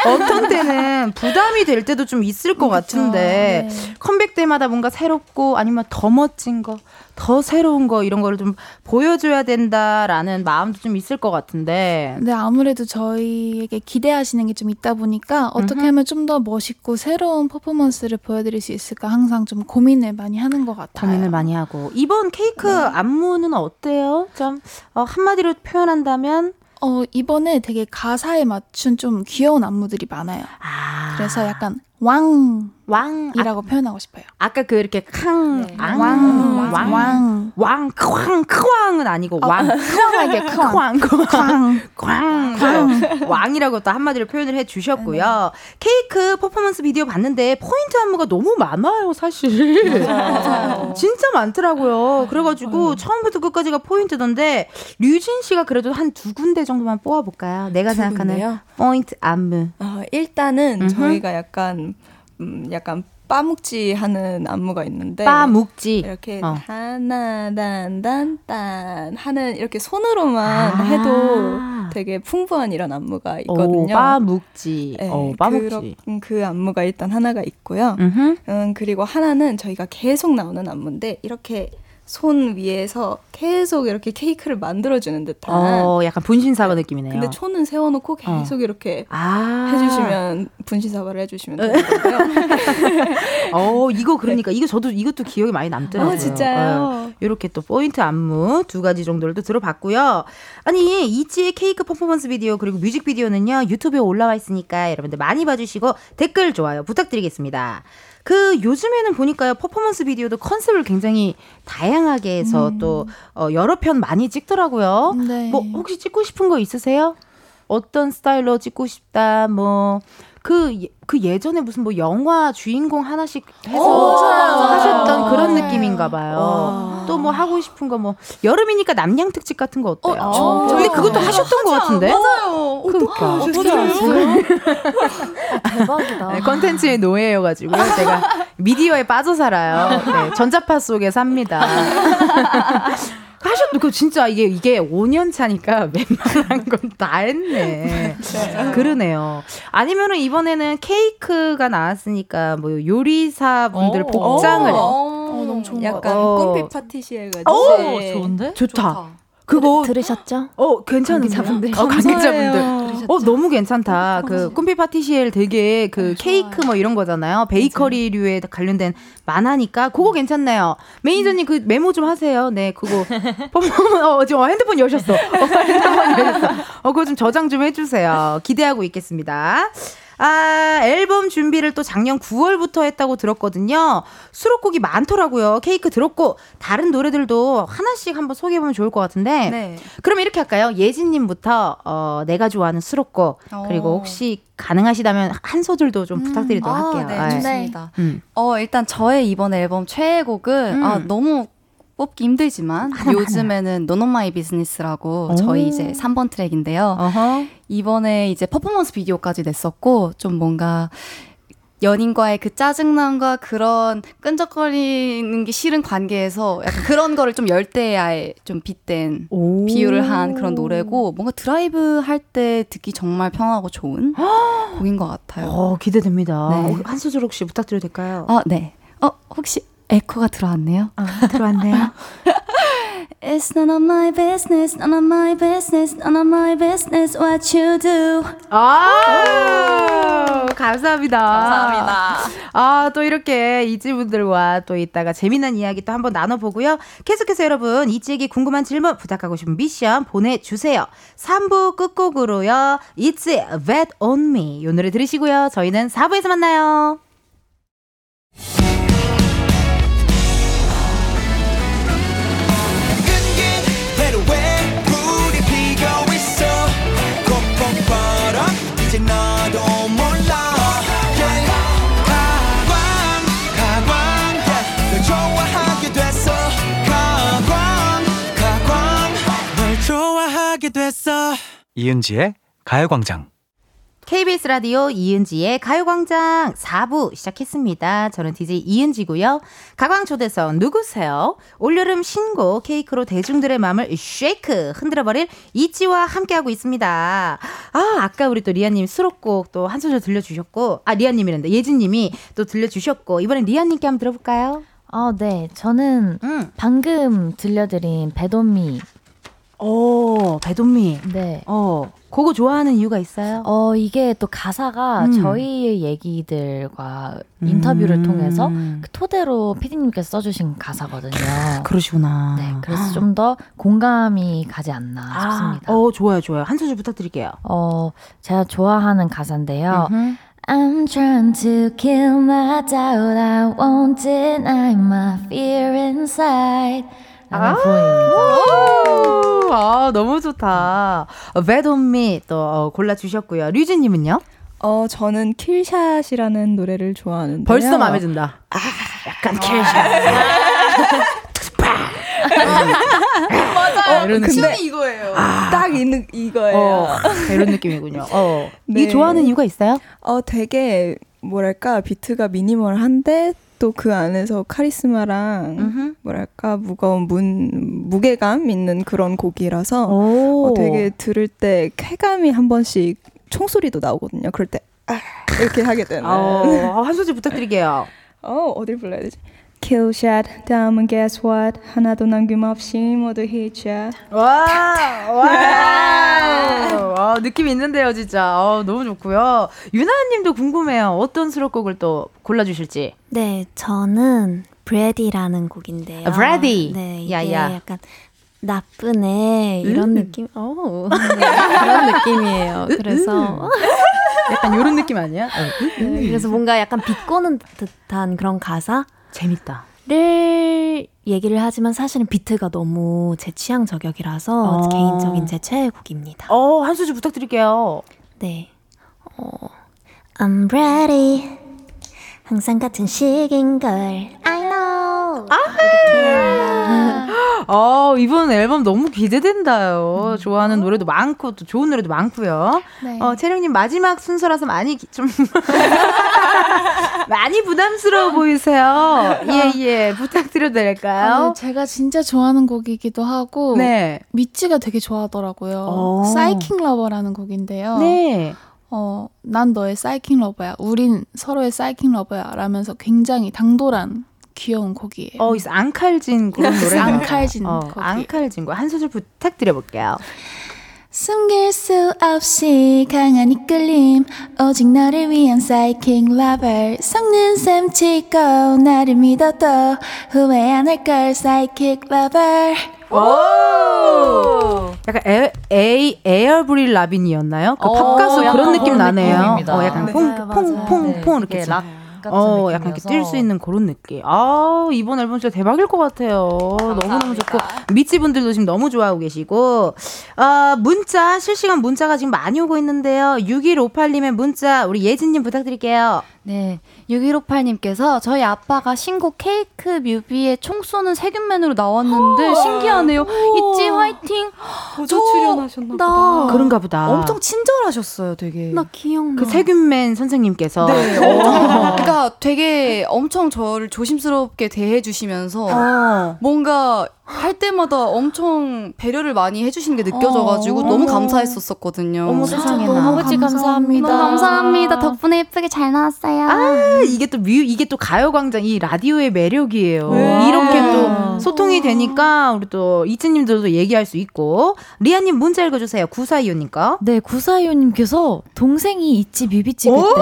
어떤 때는 부담이 될 때도 좀 있을 것 그렇죠. 같은데 네. 컴백 때마다 뭔가 새롭고 아니면 더 멋진 거, 더 새로운 거 이런 거를 좀 보여줘야 된다라는 마음도 좀 있을 것 같은데 네, 아무래도 저희에게 기대하시는 게 좀 있다 보니까 어떻게 음흠. 하면 좀 더 멋있고 새로운 퍼포먼스를 보여드릴 수 있을까 항상 좀 고민을 많이 하는 것 같아요. 고민을 많이 하고 이번 케이크 네. 안무는 어때요? 좀 어, 한마디로 표현한다면 어, 이번에 되게 가사에 맞춘 좀 귀여운 안무들이 많아요. 아. 그래서 약간 왕 왕이라고 아, 표현하고 싶어요. 아까 그 이렇게 캉왕왕왕왕크왕크왕은 아니고 어, 왕 크왕하게 크왕크왕크왕 왕이라고 또 한마디로 표현을 해주셨고요. 네. 케이크 퍼포먼스 비디오 봤는데 포인트 안무가 너무 많아요, 사실. 맞아요. 진짜 많더라고요. 그래가지고 어. 처음부터 끝까지가 포인트던데 류진 씨가 그래도 한 두 군데 정도만 뽑아볼까요? 내가 생각하는 군데요? 포인트 안무. 어, 일단은 음흠. 저희가 약간 음, 약간 빠묵지 하는 안무가 있는데 빠묵지 이렇게 어. 하나 단단단 하는 이렇게 손으로만 아~ 해도 되게 풍부한 이런 안무가 있거든요. 오, 빠묵지. 네, 오, 빠묵지. 그런, 그 안무가 일단 하나가 있고요. 음흠. 음, 그리고 하나는 저희가 계속 나오는 안무인데 이렇게 손 위에서 계속 이렇게 케이크를 만들어주는 듯한 어, 약간 분신사과 느낌이네요. 근데 초는 세워놓고 계속 어. 이렇게 아. 해주시면 분신사과를 해주시면 되는데요. 어, 이거 그러니까 네. 이거 저도 이것도 기억이 많이 남더라고요. 아, 진짜요? 네. 이렇게 또 포인트 안무 두 가지 정도를 또 들어봤고요. 아니 있지의 케이크 퍼포먼스 비디오 그리고 뮤직비디오는요 유튜브에 올라와 있으니까 여러분들 많이 봐주시고 댓글 좋아요 부탁드리겠습니다. 그 요즘에는 보니까요 퍼포먼스 비디오도 컨셉을 굉장히 다양하게 해서 음. 또 어, 여러 편 많이 찍더라고요. 네. 뭐 혹시 찍고 싶은 거 있으세요? 어떤 스타일로 찍고 싶다 뭐 그 그 예전에 무슨 뭐 영화 주인공 하나씩 해서 하셨던 그런 느낌인가 봐요. 또 뭐 하고 싶은 거 뭐 여름이니까 남양 특집 같은 거 어때요? 어, 근데 그것도 하셨던 거 같은데? 맞아요. 어떻게 하셨어요? 대박이다. 컨텐츠의 노예여가지고 제가 미디어에 빠져 살아요. 네, 전자파 속에 삽니다. 하셨도 그 진짜 이게 이게 오 년 차니까 웬만한 건 다 했네. 그러네요. 아니면은 이번에는 케이크가 나왔으니까 뭐 요리사 분들 복장을 어, 너무 좋은 약간 꿈빛 파티시에 가지고. 네. 좋은데? 좋다. 좋다. 그거 들, 들으셨죠? 어 괜찮은데 관계자분들. 어 관계자분들. 어 너무 괜찮다. 그 꿈피 파티시엘 되게 그 케이크 뭐 이런 거잖아요. 베이커리류에 관련된 만화니까 그거 괜찮네요. 매니저님 그 메모 좀 하세요. 네 그거. 어 지금 핸드폰 여셨어. 어, 핸드폰 여셨어. 어 그거 좀 저장 좀 해주세요. 기대하고 있겠습니다. 아, 앨범 준비를 또 작년 구월부터 했다고 들었거든요. 수록곡이 많더라고요. 케이크 들었고 다른 노래들도 하나씩 한번 소개해보면 좋을 것 같은데 네. 그럼 이렇게 할까요? 예진님부터 어, 내가 좋아하는 수록곡 오. 그리고 혹시 가능하시다면 한 소절도 좀 음. 부탁드리도록 아, 할게요. 네, 좋습니다. 네. 음. 어, 일단 저의 이번 앨범 최애곡은 음. 아, 너무 뽑기 힘들지만 하나, 요즘에는 하나. None of My Business라고 오. 저희 이제 삼 번 트랙인데요. 어허. 이번에 이제 퍼포먼스 비디오까지 냈었고 좀 뭔가 연인과의 그 짜증남과 그런 끈적거리는 게 싫은 관계에서 약간 그런 거를 좀 열대야에 좀 빗댄 오. 비유를 한 그런 노래고 뭔가 드라이브 할 때 듣기 정말 편하고 좋은 곡인 것 같아요. 오, 기대됩니다. 네. 한 소절 혹시 부탁드려도 될까요? 어, 네. 어, 혹시 에코가 들어왔네요. 아, 들어왔네요. It's none of my business, none of my business, none of my business what you do. 아, 감사합니다. 감사합니다. 아, 또 이렇게 있지 분들과 또 이따가 재미난 이야기 또 한번 나눠보고요. 계속해서 여러분 있지에게 궁금한 질문, 부탁하고 싶은 미션 보내주세요. 삼 부 끝곡으로요. It's Bad on Me. 이 노래 들으시고요. 저희는 사 부에서 만나요. 나도 몰라 yeah. 가광 가광 널 좋아하게 됐어 가광 가광 널 좋아하게 됐어 이은지의 가요광장 케이비에스 라디오 이은지의 가요광장 사 부 시작했습니다. 저는 디제이 이은지고요. 가광초대석 누구세요? 올여름 신곡 케이크로 대중들의 마음을 쉐이크 흔들어버릴 있지와 함께하고 있습니다. 아, 아까 우리 또 리아님 수록곡 또 한 소절 들려주셨고 아 리아님이란다. 예진님이 또 들려주셨고 이번엔 리아님께 한번 들어볼까요? 어, 네. 저는 음. 방금 들려드린 배돈미 오, 배돈미. 네. 어, 그거 좋아하는 이유가 있어요? 어, 이게 또 가사가 음. 저희의 얘기들과 인터뷰를 음. 통해서 그 토대로 피디님께서 써주신 가사거든요. 그러시구나. 네, 그래서 좀 더 공감이 가지 않나 아. 싶습니다. 어, 좋아요, 좋아요. 한 소절 부탁드릴게요. 어, 제가 좋아하는 가사인데요. 음흠. I'm trying to kill my doubt. I won't deny my fear inside. 아, 오~ 오~ 아, 너무 좋다. Bad on Me 또 어, 골라주셨고요. 류진님은요? 어, 저는 킬샷이라는 노래를 좋아하는데요. 벌써 마음에 든다. 아, 약간 킬샷. 맞아요. 어, 이런 근데 이거예요. 아, 딱 이, 이거예요. 어, 이런 느낌이군요. 어. 네. 이게 좋아하는 이유가 있어요? 어, 되게 뭐랄까 비트가 미니멀한데 또 그 안에서 카리스마랑 음흠. 뭐랄까 무거운 문, 무게감 있는 그런 곡이라서 어, 되게 들을 때 쾌감이 한 번씩 총소리도 나오거든요. 그럴 때 아, 이렇게 하게 되는 어, 한 소절 부탁드릴게요. 어, 어딜 불러야 되지? 킬샷 다음은 guess what 하나도 남김없이 모두 히샷 와, 와, 느낌이 있는데요 진짜. 어, 너무 좋고요. 유나님도 궁금해요. 어떤 수록곡을 또 골라주실지. 네, 저는 브레디라는 곡인데요. 브레디. 네, 이게 야야. 약간 나쁜 애 이런 음. 느낌. 오, 그런 느낌이에요. 그래서 약간 이런 느낌 아니야? 네, 그래서 뭔가 약간 비꼬는 듯한 그런 가사. 재밌다. 를 얘기를 하지만 사실은 비트가 너무 제 취향 저격이라서 어. 개인적인 제 최애 곡입니다. 어, 한 소절 부탁드릴게요. 네. 어, I'm ready. 항상 같은 식인걸 I know. 아, 어, 이번 앨범 너무 기대된다요. 음. 좋아하는 노래도 많고 또 좋은 노래도 많고요. 네. 어, 채령님 마지막 순서라서 많이 좀 많이 부담스러워 보이세요. 예예 예, 부탁드려도 될까요? 아, 제가 진짜 좋아하는 곡이기도 하고 네. 미치가 되게 좋아하더라고요. 오. 사이킹 러버라는 곡인데요. 네. 어, 난 너의 사이킹 러버야. 우린 서로의 사이킹 러버야. 라면서 굉장히 당돌한 귀여운 곡이에요. 어, 앙칼진 그런 노래. 앙칼진 어, 곡. 앙칼진 곡. 한 소절 부탁드려볼게요. 숨길 수 없이 강한 이끌림 오직 너를 위한 사이킹 러버 속는 셈 치고 나를 믿어도 후회 안 할걸 사이킹 러버. 오! 약간 에, 에이, 에어브릴 라빈이었나요? 그 팝가수 그런 느낌 나네요. 어, 약간 퐁퐁퐁퐁 이렇게 네, 락 어, 약간 이렇게 뛸 수 있는 그런 느낌. 아, 이번 앨범 진짜 대박일 것 같아요. 감사합니다. 너무너무 좋고 미치 분들도 지금 너무 좋아하고 계시고 어, 문자 실시간 문자가 지금 많이 오고 있는데요. 육일오팔님의 문자 우리 예진님 부탁드릴게요. 네, 육일오팔님께서 저희 아빠가 신곡 케이크 뮤비에 총 쏘는 세균맨으로 나왔는데 신기하네요. 있지 화이팅. 보조 출연하셨나 보다. 그런가 보다. 엄청 친절하셨어요. 되게 나 기억나. 그 세균맨 선생님께서 네. 그러니까 되게 엄청 저를 조심스럽게 대해주시면서 아. 뭔가 할 때마다 엄청 배려를 많이 해주시는 게 느껴져가지고 어, 너무 감사했었거든요. 어머 세상에. 아버지 감사합니다. 너무 감사합니다. 덕분에 예쁘게 잘 나왔어요. 아 이게 또 이게 또 가요광장 이 라디오의 매력이에요. 네. 이렇게 또 소통이 되니까 우리 또 이치님들도 얘기할 수 있고. 리아님 문자 읽어주세요. 구사이오님 거. 네 구사이오님께서 동생이 있지 뮤비 찍을 오? 때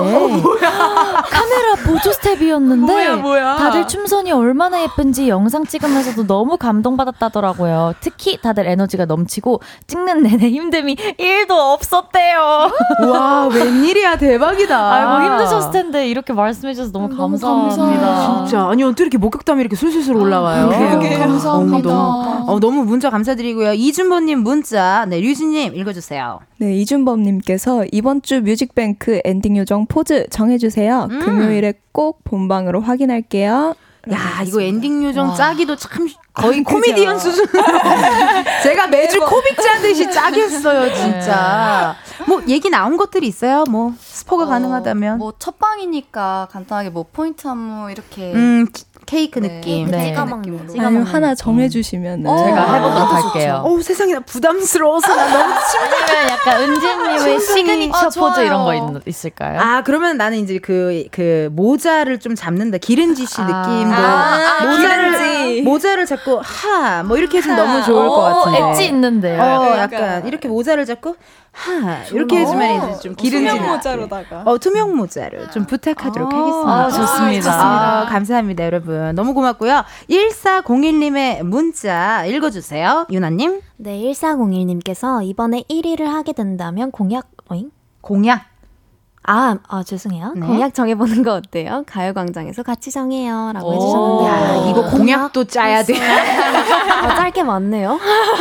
카메라 보조 스텝이었는데 뭐야, 뭐야. 다들 춤선이 얼마나 예쁜지 영상 찍으면서도 너무 감동. 받았다더라고요. 특히 다들 에너지가 넘치고 찍는 내내 힘듦이 일도 없었대요. 와 웬일이야 대박이다. 아이고 힘드셨을 텐데 이렇게 말씀해주셔서 너무, 너무 감사합니다. 감사합니다. 진짜 아니 어떻게 이렇게 목격담이 이렇게 술술술 올라와요. 아, 그게, 그게. 감사합니다. 어, 너무, 어, 너무 문자 감사드리고요. 이준범님 문자 네 류진님 읽어주세요. 네 이준범님께서 이번 주 뮤직뱅크 엔딩 요정 포즈 정해주세요. 음. 금요일에 꼭 본방으로 확인할게요. 야 알겠습니다. 이거 엔딩 요정 와. 짜기도 참 거의 코미디언 수준. 제가 매주 코빅 짜듯이 짜기 했어요 진짜. 네. 뭐 얘기 나온 것들이 있어요? 뭐 스포가 어, 가능하다면 뭐 첫방이니까 간단하게 뭐 포인트 안무 이렇게 음, 케이크 네. 느낌 네. 네. 느낌으로. 아니면 하나 정해주시면 음. 제가 해보도록 할게요. 어우 세상에 나 부담스러워서 나 너무 침착해. 아니면 약간 은지님의 시그니처 아, 포즈 이런 거 있, 있을까요? 아 그러면 나는 이제 그, 그 모자를 좀 잡는다 기른지 씨 아. 느낌도 아, 아, 모자를 기른지. 모자를 잡고 하 뭐 이렇게 해주면 너무 좋을 것 같은데 엣지 있는데요. 어, 약간 그러니까. 이렇게 모자를 잡고 하 이렇게 해주면 이제 좀 기름진 투명 모자로다가 어 투명 모자를 좀 부탁하도록 아~ 하겠습니다. 아, 좋습니다. 아, 좋습니다. 아, 감사합니다 여러분 너무 고맙고요. 일사공일님의 문자 읽어주세요 유나님. 네 일사공일님께서 이번에 일 위를 하게 된다면 공약 어잉 공약 아, 아 죄송해요. 네. 공약 정해보는 거 어때요? 가요광장에서 같이 정해요 라고 해주셨는데 야, 이거 공약도 짜야 돼. 아, 짧게 많네요.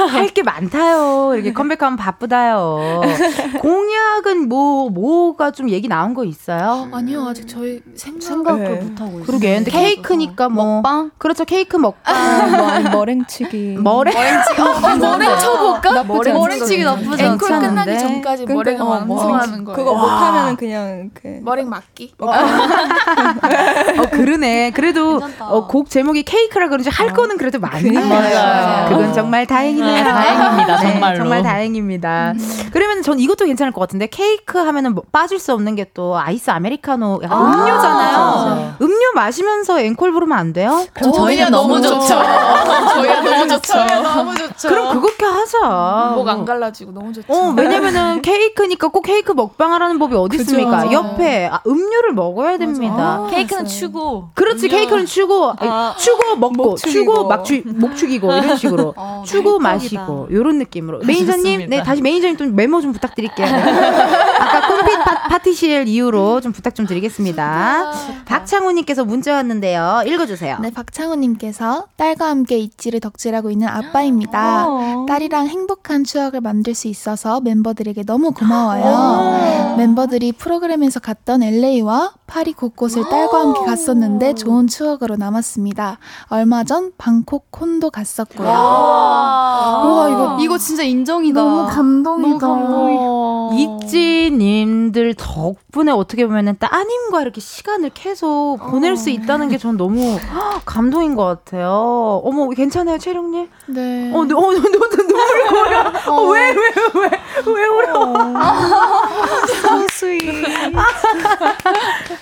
할 게 많다요. 이렇게 컴백하면 바쁘다요. 공약은 뭐, 뭐가 좀 얘기 나온 거 있어요? 아니요. 아직 저희 생각을 네. 못하고 있어요. 그러게. 근데 케이크니까 뭐 먹방? 그렇죠. 케이크 먹방. 뭐, 머랭치기. 머랭... 머랭치기. 어, 머랭 쳐볼까? 나쁘지 머랭 머랭치기 나쁘지 않아. 앵콜 끝나기 전까지 머랭을 완성하는 거예요. 그거 못하면 그냥 그... 머랭 맞기. 어, 어 그러네. 그래도 어, 곡 제목이 케이크라 그런지 할 어. 거는 그래도 많네요. 맞아요. 그건 정말 다행이네요. 다행입니다. 정말로. 네, 정말 다행입니다. 음. 그러면 전 이것도 괜찮을 것 같은데 케이크 하면은 뭐, 빠질 수 없는 게 또 아이스 아메리카노 약간 아~ 음료잖아요. 맞아. 음료 마시면서 앵콜 부르면 안 돼요? 그럼 저희는 너무 좋죠. 저희는 너무 좋죠. 너무 좋죠. 그럼 그렇게 하자. 목 안 갈라지고 너무 좋죠. 어, 왜냐면은 케이크니까 꼭 케이크 먹방하라는 법이 어디 있습니까? 맞아요. 옆에 아, 음료를 먹어야 됩니다. 아, 케이크는 추고 그렇지 음료. 케이크는 추고 아, 추고 먹고 추고 막추 목축이고 이런 식으로 어, 추고 마시고 이런 느낌으로. 매니저님 네 다시 매니저님 좀 메모 좀 부탁드릴게요. 아까 콤핏 파티실 이후로 좀 부탁 좀 드리겠습니다. 박창우님께서 문자 왔는데요 읽어주세요. 네 박창우님께서 딸과 함께 있지를 덕질하고 있는 아빠입니다. 어. 딸이랑 행복한 추억을 만들 수 있어서 멤버들에게 너무 고마워요. 어. 멤버들이 프로 프로그램에서 갔던 엘에이와 파리 곳곳을 딸과 함께 갔었는데 좋은 추억으로 남았습니다. 얼마 전 방콕 콘도 갔었고요. 와 이거 이거 진짜 인정이다. 너무 감동이다. 너무 감동이다. 있지님들 덕분에 어떻게 보면은 따님과 이렇게 시간을 계속 보낼 어. 수 있다는 게 전 너무 감동인 것 같아요. 어머 괜찮아요 채령님? 네. 어, 너, 어, 너, 너, 너, 눈물이 고여. 어, 왜, 왜, 왜, 왜 울어? So sweet.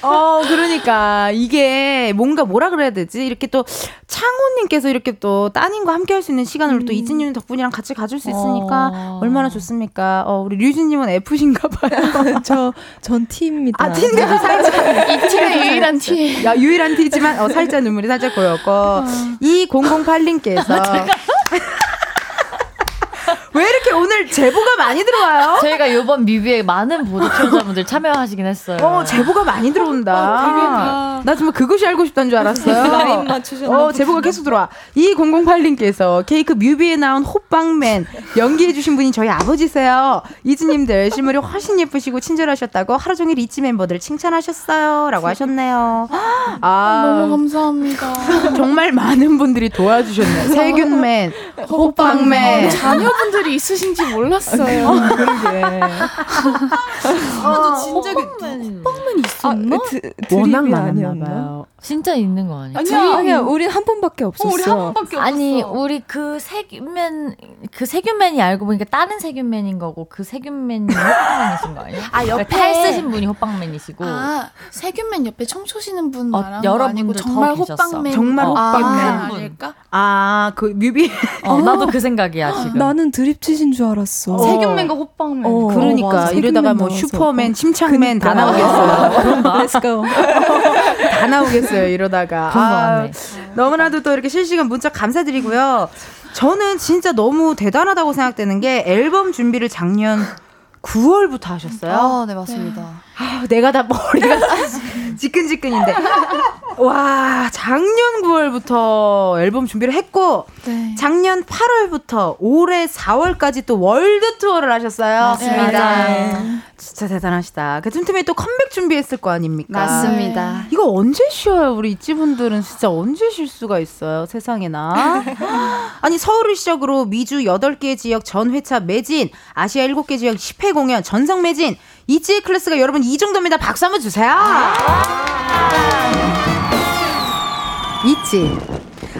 어, 그러니까 이게 뭔가 뭐라 그래야 되지? 이렇게 또 창호님께서 이렇게 또 따님과 함께 할 수 있는 시간을 음. 또 이진님 덕분이랑 같이 가질 수 있으니까 어. 얼마나 좋습니까? 어, 우리 류진님은 F신가 봐요. 저, 전 T입니다. 아, T인데 살짝. 이 T가 유일한 T. 야, 유일한 T지만 어, 살짝 눈물이 살짝 고였고. 어. 이공공팔님께서. 왜 이렇게 오늘 제보가 많이 들어와요? 저희가 요번 뮤비에 많은 보도 청자분들 참여하시긴 했어요. 어, 제보가 많이 들어온다. 어, 나 정말 그것이 알고 싶다는 줄 알았어요. 라인 맞추셨나? 어, 제보가 계속 들어와. 이공공팔님께서 케이크 뮤비에 나온 호빵맨 연기해주신 분이 저희 아버지세요. 이즈님들 실물이 훨씬 예쁘시고 친절하셨다고 하루 종일 있지 멤버들 칭찬하셨어요. 라고 하셨네요. 아, 너무 감사합니다. 정말 많은 분들이 도와주셨네요. 세균맨, 호빵맨. 자녀분들 있으신지 몰랐어요. 아, 그러게. 아, 진짜 호빵맨 호빵맨 있었나? 아, 드, 워낙 많았나봐요. 진짜 있는 거 아니야? 아니야, 아니야. 우리 한 번밖에 없었어. 어, 우리 한 번밖에 없었어. 아니, 우리 그 세균맨 그 세균맨이 알고 보니까 다른 세균맨인 거고 그 세균맨이 호빵맨이신 거 아니야? 아, 옆에 그러니까 탈 쓰신 분이 호빵맨이시고. 아, 세균맨 옆에 청소시는 분 어, 말하는 거 아니고 정말 호빵맨. 정말 어, 호빵맨 아, 아닐까? 아, 그 뮤비. 어, 어, 나도 그 생각이야 지금. 나는 드립치신 줄 알았어. 어. 세균맨과 호빵맨. 어, 그러니까 어, 맞아, 이러다가 뭐 슈퍼맨, 침착맨 그러니까. 다 나오겠어요. Let's go. 다 나오겠어요. 이러다가 아, 너무나도 또 이렇게 실시간 문자 감사드리고요. 저는 진짜 너무 대단하다고 생각되는 게 앨범 준비를 작년 구월부터 하셨어요. 아, 네 맞습니다. 아, 내가 다 머리가 지끈지끈인데 와 작년 구월부터 앨범 준비를 했고 네. 작년 팔월부터 올해 사월까지 또 월드 투어를 하셨어요. 맞습니다. 네. 진짜 대단하시다. 그 틈틈이 또 컴백 준비했을 거 아닙니까? 맞습니다. 이거 언제 쉬어요? 우리 있지 분들은 진짜 언제 쉴 수가 있어요? 세상에나. 아니 서울을 시작으로 미주 여덟 개 지역 전 회차 매진, 아시아 일곱 개 지역 십 회 공연 전성 매진, 있지 클래스가 여러분 이 정도입니다. 박수 한번 주세요. 있지.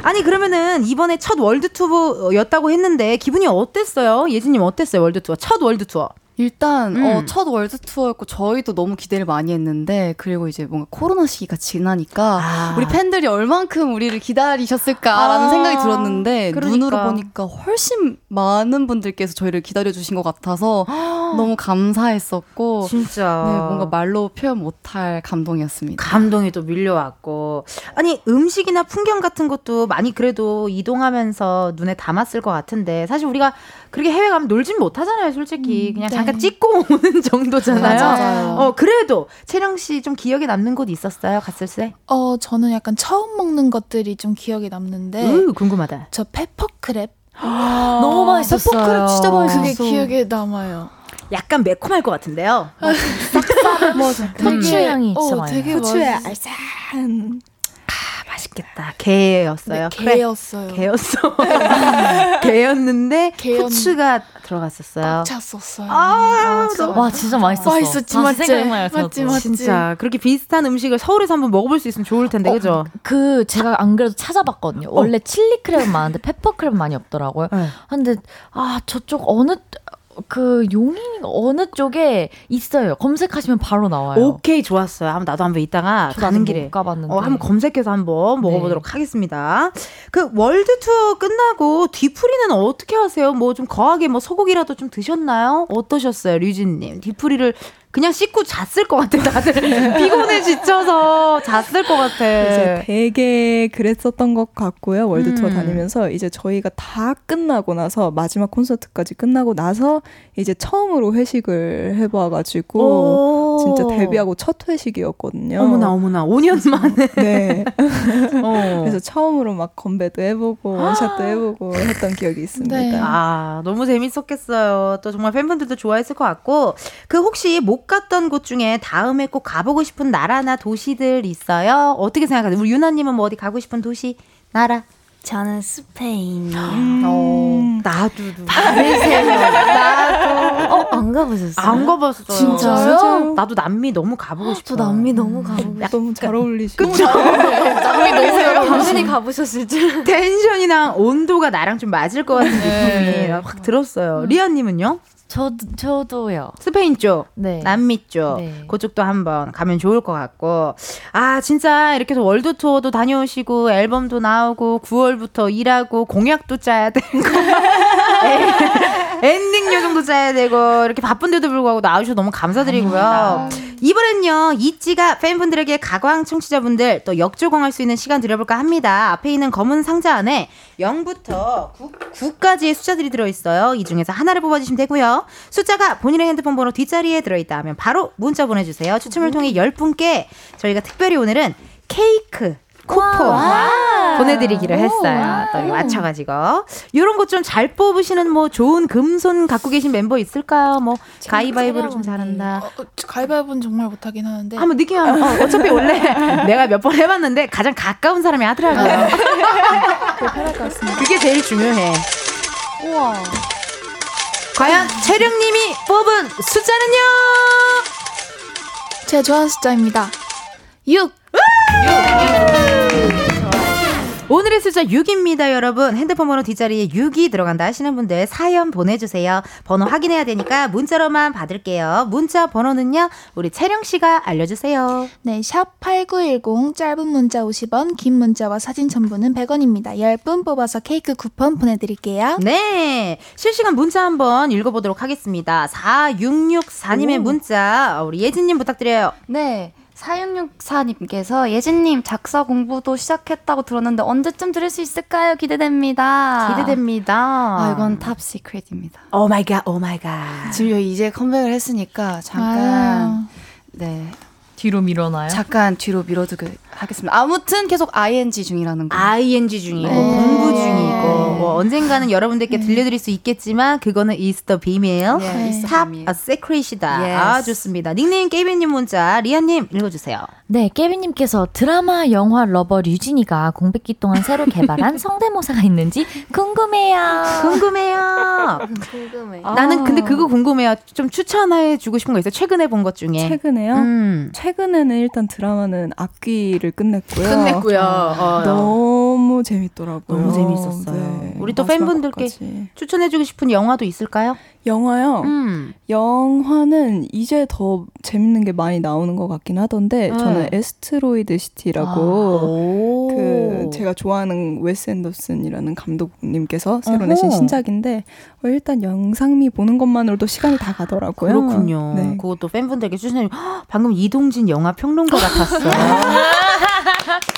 아니 그러면은 이번에 첫 월드투어였다고 했는데 기분이 어땠어요? 예진님 어땠어요? 월드투어 첫 월드투어. 일단 음. 어, 첫 월드투어였고 저희도 너무 기대를 많이 했는데 그리고 이제 뭔가 코로나 시기가 지나니까 아. 우리 팬들이 얼만큼 우리를 기다리셨을까라는 아. 생각이 들었는데 그러니까. 눈으로 보니까 훨씬 많은 분들께서 저희를 기다려주신 것 같아서 아. 너무 감사했었고 진짜 네, 뭔가 말로 표현 못할 감동이었습니다. 감동이 또 밀려왔고 아니 음식이나 풍경 같은 것도 많이 그래도 이동하면서 눈에 담았을 것 같은데 사실 우리가 그렇게 해외 가면 놀진 못하잖아요 솔직히. 음. 그냥 네. 잠깐 찍고 오는 정도잖아요. 맞아요. 어 그래도 채령 씨 좀 기억에 남는 곳 있었어요? 갔을 때? 어 저는 약간 처음 먹는 것들이 좀 기억에 남는데. 으, 궁금하다. 저 페퍼크랩 너무 맛있었어요. 페퍼크랩 진짜 맛있었어. 그게 기억에 남아요. 약간 매콤할 것 같은데요. 후추 향이 진짜 많아요. 후추의 알싸한. 맛있겠다. 게였어요. 네, 게였어요. 그래. 게였어. 게였는데 후추가 들어갔었어요. 찼었어요. 아, 아, 진짜 와 진짜 맛있었어. 맛있었지 맞지? 맞지 맞지. 진짜 그렇게 비슷한 음식을 서울에서 한번 먹어볼 수 있으면 좋을 텐데 어, 그죠? 그 제가 안 그래도 찾아봤거든요. 어. 원래 칠리 크랩은 많은데 페퍼 크랩은 많이 없더라고요. 네. 근데 아 저쪽 어느 그 용인 어느 쪽에 있어요. 검색하시면 바로 나와요. 오케이 좋았어요. 한번 나도 한번 이따가 가는 길에 가봤는데 어, 한번 검색해서 한번 먹어보도록 네. 하겠습니다. 그 월드 투어 끝나고 뒤풀이는 어떻게 하세요? 뭐 좀 거하게 뭐 소고기라도 좀 드셨나요? 어떠셨어요, 류진님? 뒤풀이를 그냥 씻고 잤을 것 같아. 다들 피곤해 지쳐서 잤을 것 같아. 이제 되게 그랬었던 것 같고요. 월드투어 음. 다니면서 이제 저희가 다 끝나고 나서 마지막 콘서트까지 끝나고 나서 이제 처음으로 회식을 해봐가지고 진짜 데뷔하고 첫 회식이었거든요. 어머나 어머나 오 년 만에. 네. 어. 그래서 처음으로 막 건배도 해보고 샷도 해보고 했던 기억이 있습니다. 네. 아 너무 재밌었겠어요. 또 정말 팬분들도 좋아했을 것 같고 그 혹시 목 못 갔던 곳 중에 다음에 꼭 가보고 싶은 나라나 도시들 있어요? 어떻게 생각하세요? 우리 유나님은 뭐 어디 가고 싶은 도시, 나라? 저는 스페인. 음. 어, 나도. 바르셀 나도. 어, 안 가보셨어요? 안 가봤어요. 진짜요? 나도 남미 너무 가보고 싶어요. 저 남미 너무 가보고 싶어요. 너무 잘 어울리시죠? 그쵸? 남미 너무 잘 어울리시죠? 당연히 가보셨을지. 텐션이랑 온도가 나랑 좀 맞을 것 같은 느낌이 네. 확 들었어요. 리아님은요? 저, 저도요. 스페인 쪽, 네. 남미 쪽, 네. 그쪽도 한번 가면 좋을 것 같고. 아, 진짜 이렇게 해서 월드투어도 다녀오시고, 앨범도 나오고, 구월부터 일하고, 공약도 짜야 되고, 엔딩 요정도 짜야 되고, 이렇게 바쁜데도 불구하고 나와주셔서 너무 감사드리고요. 아닙니다. 이번엔요, 있지가 팬분들에게 가광 청취자분들 또 역조공할 수 있는 시간 드려볼까 합니다. 앞에 있는 검은 상자 안에 영부터 구까지의 숫자들이 들어있어요. 이 중에서 하나를 뽑아주시면 되고요. 숫자가 본인의 핸드폰 번호 뒷자리에 들어있다 하면 바로 문자 보내주세요. 추첨을 통해 열 분께 저희가 특별히 오늘은 케이크 쿠폰 와우. 보내드리기로 했어요. 또 맞춰가지고 이런 것 좀 잘 뽑으시는 뭐 좋은 금손 갖고 계신 멤버 있을까요? 뭐 가위바위보를 좀 잘한다. 어, 어, 가위바위보는 정말 못하긴 하는데 한번 느낌 한번. 어, 어차피 원래 내가 몇 번 해봤는데 가장 가까운 사람이 하더라고요. 그게 제일 중요해. 우와. 과연 채령님이 뽑은 숫자는요? 제가 좋아하는 숫자입니다. 육. 오늘의 숫자 육입니다, 여러분. 핸드폰 번호 뒷자리에 육이 들어간다 하시는 분들 사연 보내주세요. 번호 확인해야 되니까 문자로만 받을게요. 문자 번호는요, 우리 채령씨가 알려주세요. 네, 샵 팔구일공, 짧은 문자 오십 원, 긴 문자와 사진 첨부는 백 원입니다. 열 분 뽑아서 케이크 쿠폰 보내드릴게요. 네, 실시간 문자 한번 읽어보도록 하겠습니다. 사육육사님의 오. 문자, 우리 예진님 부탁드려요. 네. 사육육사님께서 예진님 작사 공부도 시작했다고 들었는데 언제쯤 들을 수 있을까요? 기대됩니다. 기대됩니다. 아, 이건 탑 시크릿입니다. 오 마이 갓, 오 마이 갓. 지금 이제 컴백을 했으니까 잠깐 아유. 네. 뒤로 밀어놔요? 잠깐 뒤로 밀어두고 하겠습니다. 아무튼 계속 아이엔지 중이라는 거. 아이엔지 중이고 공부 중이고 뭐 언젠가는 여러분들께 네. 들려드릴 수 있겠지만 그거는 is the beam이에요. 네. 탑 a secret이다. Yes. 아, 좋습니다. 닉네임 깨비님 문자 리아님 읽어주세요. 네, 깨비님께서 드라마 영화 러버 류진이가 공백기 동안 새로 개발한 성대모사가 있는지 궁금해요. 궁금해요. 궁금해. 나는 근데 그거 궁금해요. 좀 추천해주고 싶은 거 있어요? 최근에 본 것 중에. 최근에요? 음. 최근에는 일단 드라마는 앞귀를 끝냈고요. 끝냈고요. 어, 너무 재밌더라고요. 너무 재밌었어요. 네, 우리 또 팬분들께 것까지. 추천해주고 싶은 영화도 있을까요? 영화요? 음. 영화는 이제 더 재밌는 게 많이 나오는 것 같긴 하던데 음. 저는 에스트로이드 시티라고 아. 그 제가 좋아하는 웨스 앤더슨이라는 감독님께서 새로 내신 신작인데 어, 일단 영상미 보는 것만으로도 시간이 다 가더라고요. 그렇군요. 네. 그것도 팬분들께 추천해주고 방금 이동진 영화 평론가 같았어요.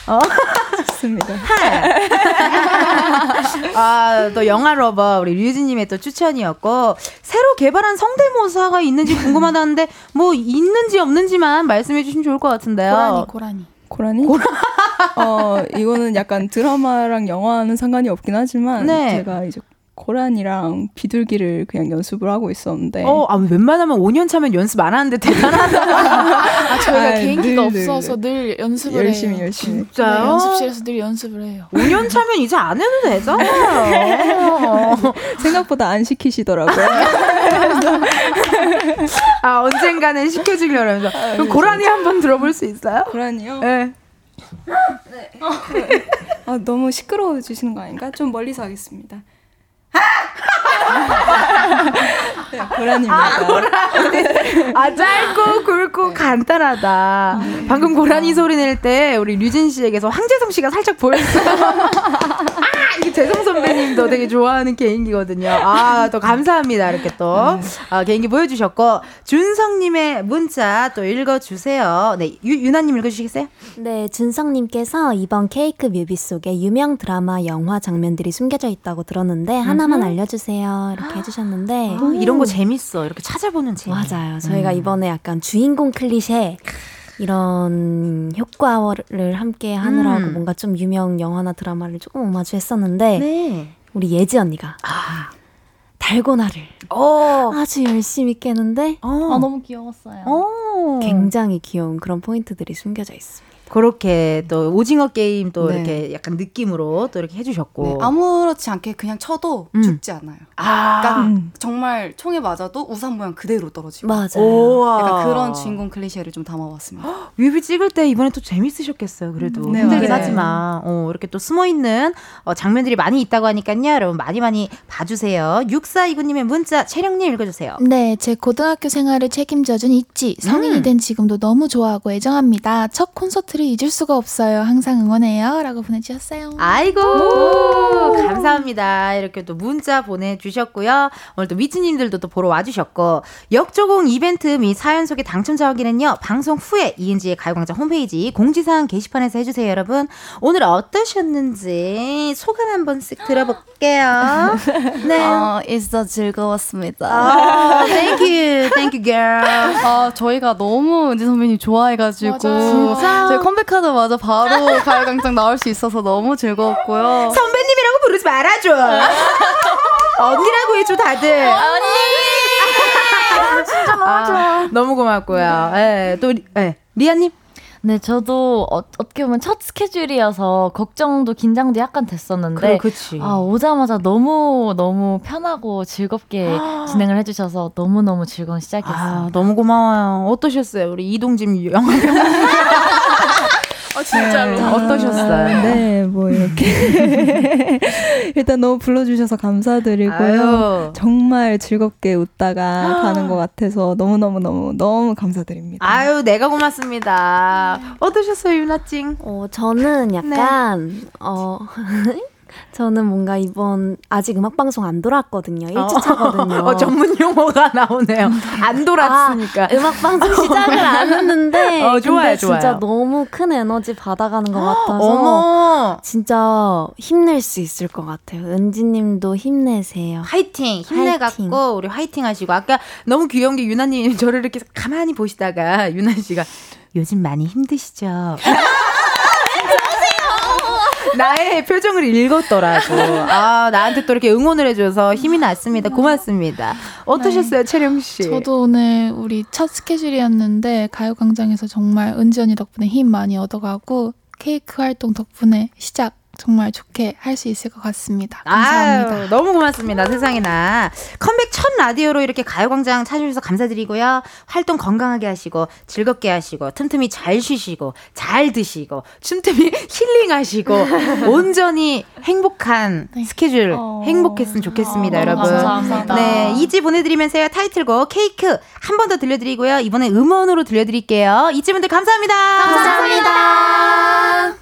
어? 좋습니다. 아, 또 영화 러버 우리 류진님의 또 추천이었고 새로 개발한 성대모사가 있는지 궁금하다는데 뭐 있는지 없는지만 말씀해 주시면 좋을 것 같은데요. 고라니 고라니. 고라니? 어, 이거는 약간 드라마랑 영화는 상관이 없긴 하지만 네. 제가 이제 고란이랑 비둘기를 그냥 연습을 하고 있었는데 어, 아, 웬만하면 오 년 차면 연습 안 하는데 대단하다. 아, 저희가 아, 개인기가 늘, 없어서 늘, 늘 연습을 열심히, 해요. 열심히 열심히. 진짜요? 네, 연습실에서 늘 연습을 해요. 오 년 차면 이제 안 해도 되잖아요. 생각보다 안 시키시더라고요. 아, 언젠가는 시켜주려면서. 아, 그럼 고란이 한번 들어볼 수 있어요? 고란이요? 네. 네. 아, 너무 시끄러워지시는 거 아닌가? 좀 멀리서 하겠습니다. 네, 고란입니다. 아, 고란. 아, 짧고 굵고 네. 간단하다. 네. 방금 고란이 소리 낼 때 우리 류진 씨에게서 황재성 씨가 살짝 보였어요. 아, 이게 재성 선배님도 되게 좋아하는 개인기거든요. 아, 또 감사합니다. 이렇게 또 네. 아, 개인기 보여주셨고 준성님의 문자 또 읽어주세요. 네, 유, 유나님 읽어주시겠어요? 네, 준성님께서 이번 케이크 뮤비 속에 유명 드라마 영화 장면들이 숨겨져 있다고 들었는데 음. 하나만 알려주세요. 이렇게 해주셨는데 아, 이런 거 재밌어. 이렇게 찾아보는 재미. 맞아요. 저희가 음. 이번에 약간 주인공 클리셰 이런 효과를 함께 하느라고 음. 뭔가 좀 유명 영화나 드라마를 조금 오마주했었는데 네. 우리 예지 언니가 아. 달고나를 오. 아주 열심히 깨는데 오. 아 너무 귀여웠어요. 오. 굉장히 귀여운 그런 포인트들이 숨겨져 있습니다. 그렇게 또 오징어 게임 또 네. 이렇게 약간 느낌으로 또 이렇게 해주셨고 네. 아무렇지 않게 그냥 쳐도 음. 죽지 않아요. 아. 그러니까 음. 정말 총에 맞아도 우산 모양 그대로 떨어지고 맞아요. 약간 그런 주인공 클리셰를 좀 담아봤습니다. 헉, 뮤비 찍을 때 이번에 또 재밌으셨겠어요. 그래도 음. 네, 힘들긴 네. 하지만 어, 이렇게 또 숨어있는 어, 장면들이 많이 있다고 하니까요. 여러분 많이 많이 봐주세요. 육사이구님의 문자 채령님 읽어주세요. 네, 제 고등학교 생활을 책임져준 있지 성인이 음. 된 지금도 너무 좋아하고 애정합니다. 첫 콘서트를 잊을 수가 없어요. 항상 응원해요. 라고 보내주셨어요. 아이고 감사합니다. 이렇게 또 문자 보내주셨고요. 오늘 또 미츠님들도 또 보러 와주셨고 역조공 이벤트 및 사연 소개 당첨자 확인은요. 방송 후에 이은지의 가요광장 홈페이지 공지사항 게시판에서 해주세요. 여러분 오늘 어떠셨는지 소감 한번 쓱 들어볼게요. 네. 어, 있어 즐거웠습니다. 어, thank you. Thank you girl. 아, 저희가 너무 은지 선배님 좋아해가지고 맞아, 진짜 컴백하자마자 바로 가요광장 나올 수 있어서 너무 즐거웠고요. 선배님이라고 부르지 말아줘. 언니라고 해줘 다들. 언니. 진짜 너무 좋아. 아, 너무 고맙고요. 네, 또 네. 리아님. 네, 저도 어, 어떻게 보면 첫 스케줄이어서 걱정도 긴장도 약간 됐었는데 그래, 그치. 아, 오자마자 너무 너무 편하고 즐겁게 아~ 진행을 해주셔서 너무너무 즐거운 시작이었습니다. 아, 너무 고마워요. 어떠셨어요? 우리 이동진 영화 아, 진짜로. 네, 어떠셨어요? 네, 뭐, 이렇게. 일단 너무 불러주셔서 감사드리고요. 아유. 정말 즐겁게 웃다가 가는 것 같아서 너무너무너무 너무 감사드립니다. 아유, 내가 고맙습니다. 네. 어떠셨어요, 유나찡? 어, 저는 약간, 네. 어, 저는 뭔가 이번 아직 음악방송 안 돌았거든요. 일주차거든요. 어, 전문 용어가 나오네요. 안 돌았으니까. 아, 음악방송 시작을 안 했는데 어, 좋아요, 근데 진짜 좋아요. 너무 큰 에너지 받아가는 것 같아서 어머. 진짜 힘낼 수 있을 것 같아요. 은지님도 힘내세요. 화이팅! 힘내갖고 우리 화이팅 하시고 아까 너무 귀여운 게 유나님 저를 이렇게 가만히 보시다가 유나씨가 요즘 많이 힘드시죠? 나의 표정을 읽었더라고. 아, 나한테 또 이렇게 응원을 해줘서 힘이 났습니다. 고맙습니다. 어떠셨어요, 네. 채령씨? 저도 오늘 우리 첫 스케줄이었는데, 가요광장에서 정말 은지 언니 덕분에 힘 많이 얻어가고, 케이크 활동 덕분에 시작. 정말 좋게 할 수 있을 것 같습니다. 감사합니다. 아유, 너무 고맙습니다. 세상에나 컴백 첫 라디오로 이렇게 가요광장 찾아주셔서 감사드리고요. 활동 건강하게 하시고 즐겁게 하시고 틈틈이 잘 쉬시고 잘 드시고 틈틈이 힐링하시고 온전히 행복한 네. 스케줄 어... 행복했으면 좋겠습니다. 어, 여러분 감사합니다. 네, 이지 보내드리면서요. 타이틀곡 케이크 한 번 더 들려드리고요. 이번에 음원으로 들려드릴게요. 이지 분들 감사합니다. 감사합니다. 감사합니다.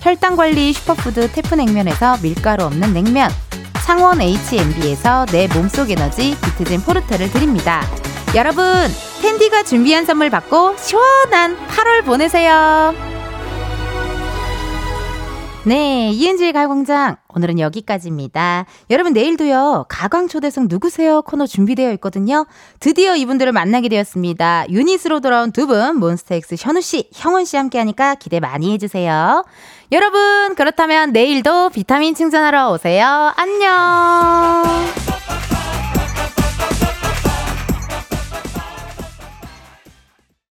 혈당관리 슈퍼푸드 태프냉면에서 밀가루 없는 냉면, 창원 에이치엠비에서 내 몸속 에너지 비트젠 포르테를 드립니다. 여러분, 텐디가 준비한 선물 받고 시원한 팔월 보내세요. 네, 이은지의 가요광장 오늘은 여기까지입니다. 여러분 내일도요. 가광초대석 누구세요? 코너 준비되어 있거든요. 드디어 이분들을 만나게 되었습니다. 유닛으로 돌아온 두 분 몬스터엑스 현우씨, 형원씨 함께하니까 기대 많이 해주세요. 여러분 그렇다면 내일도 비타민 충전하러 오세요. 안녕.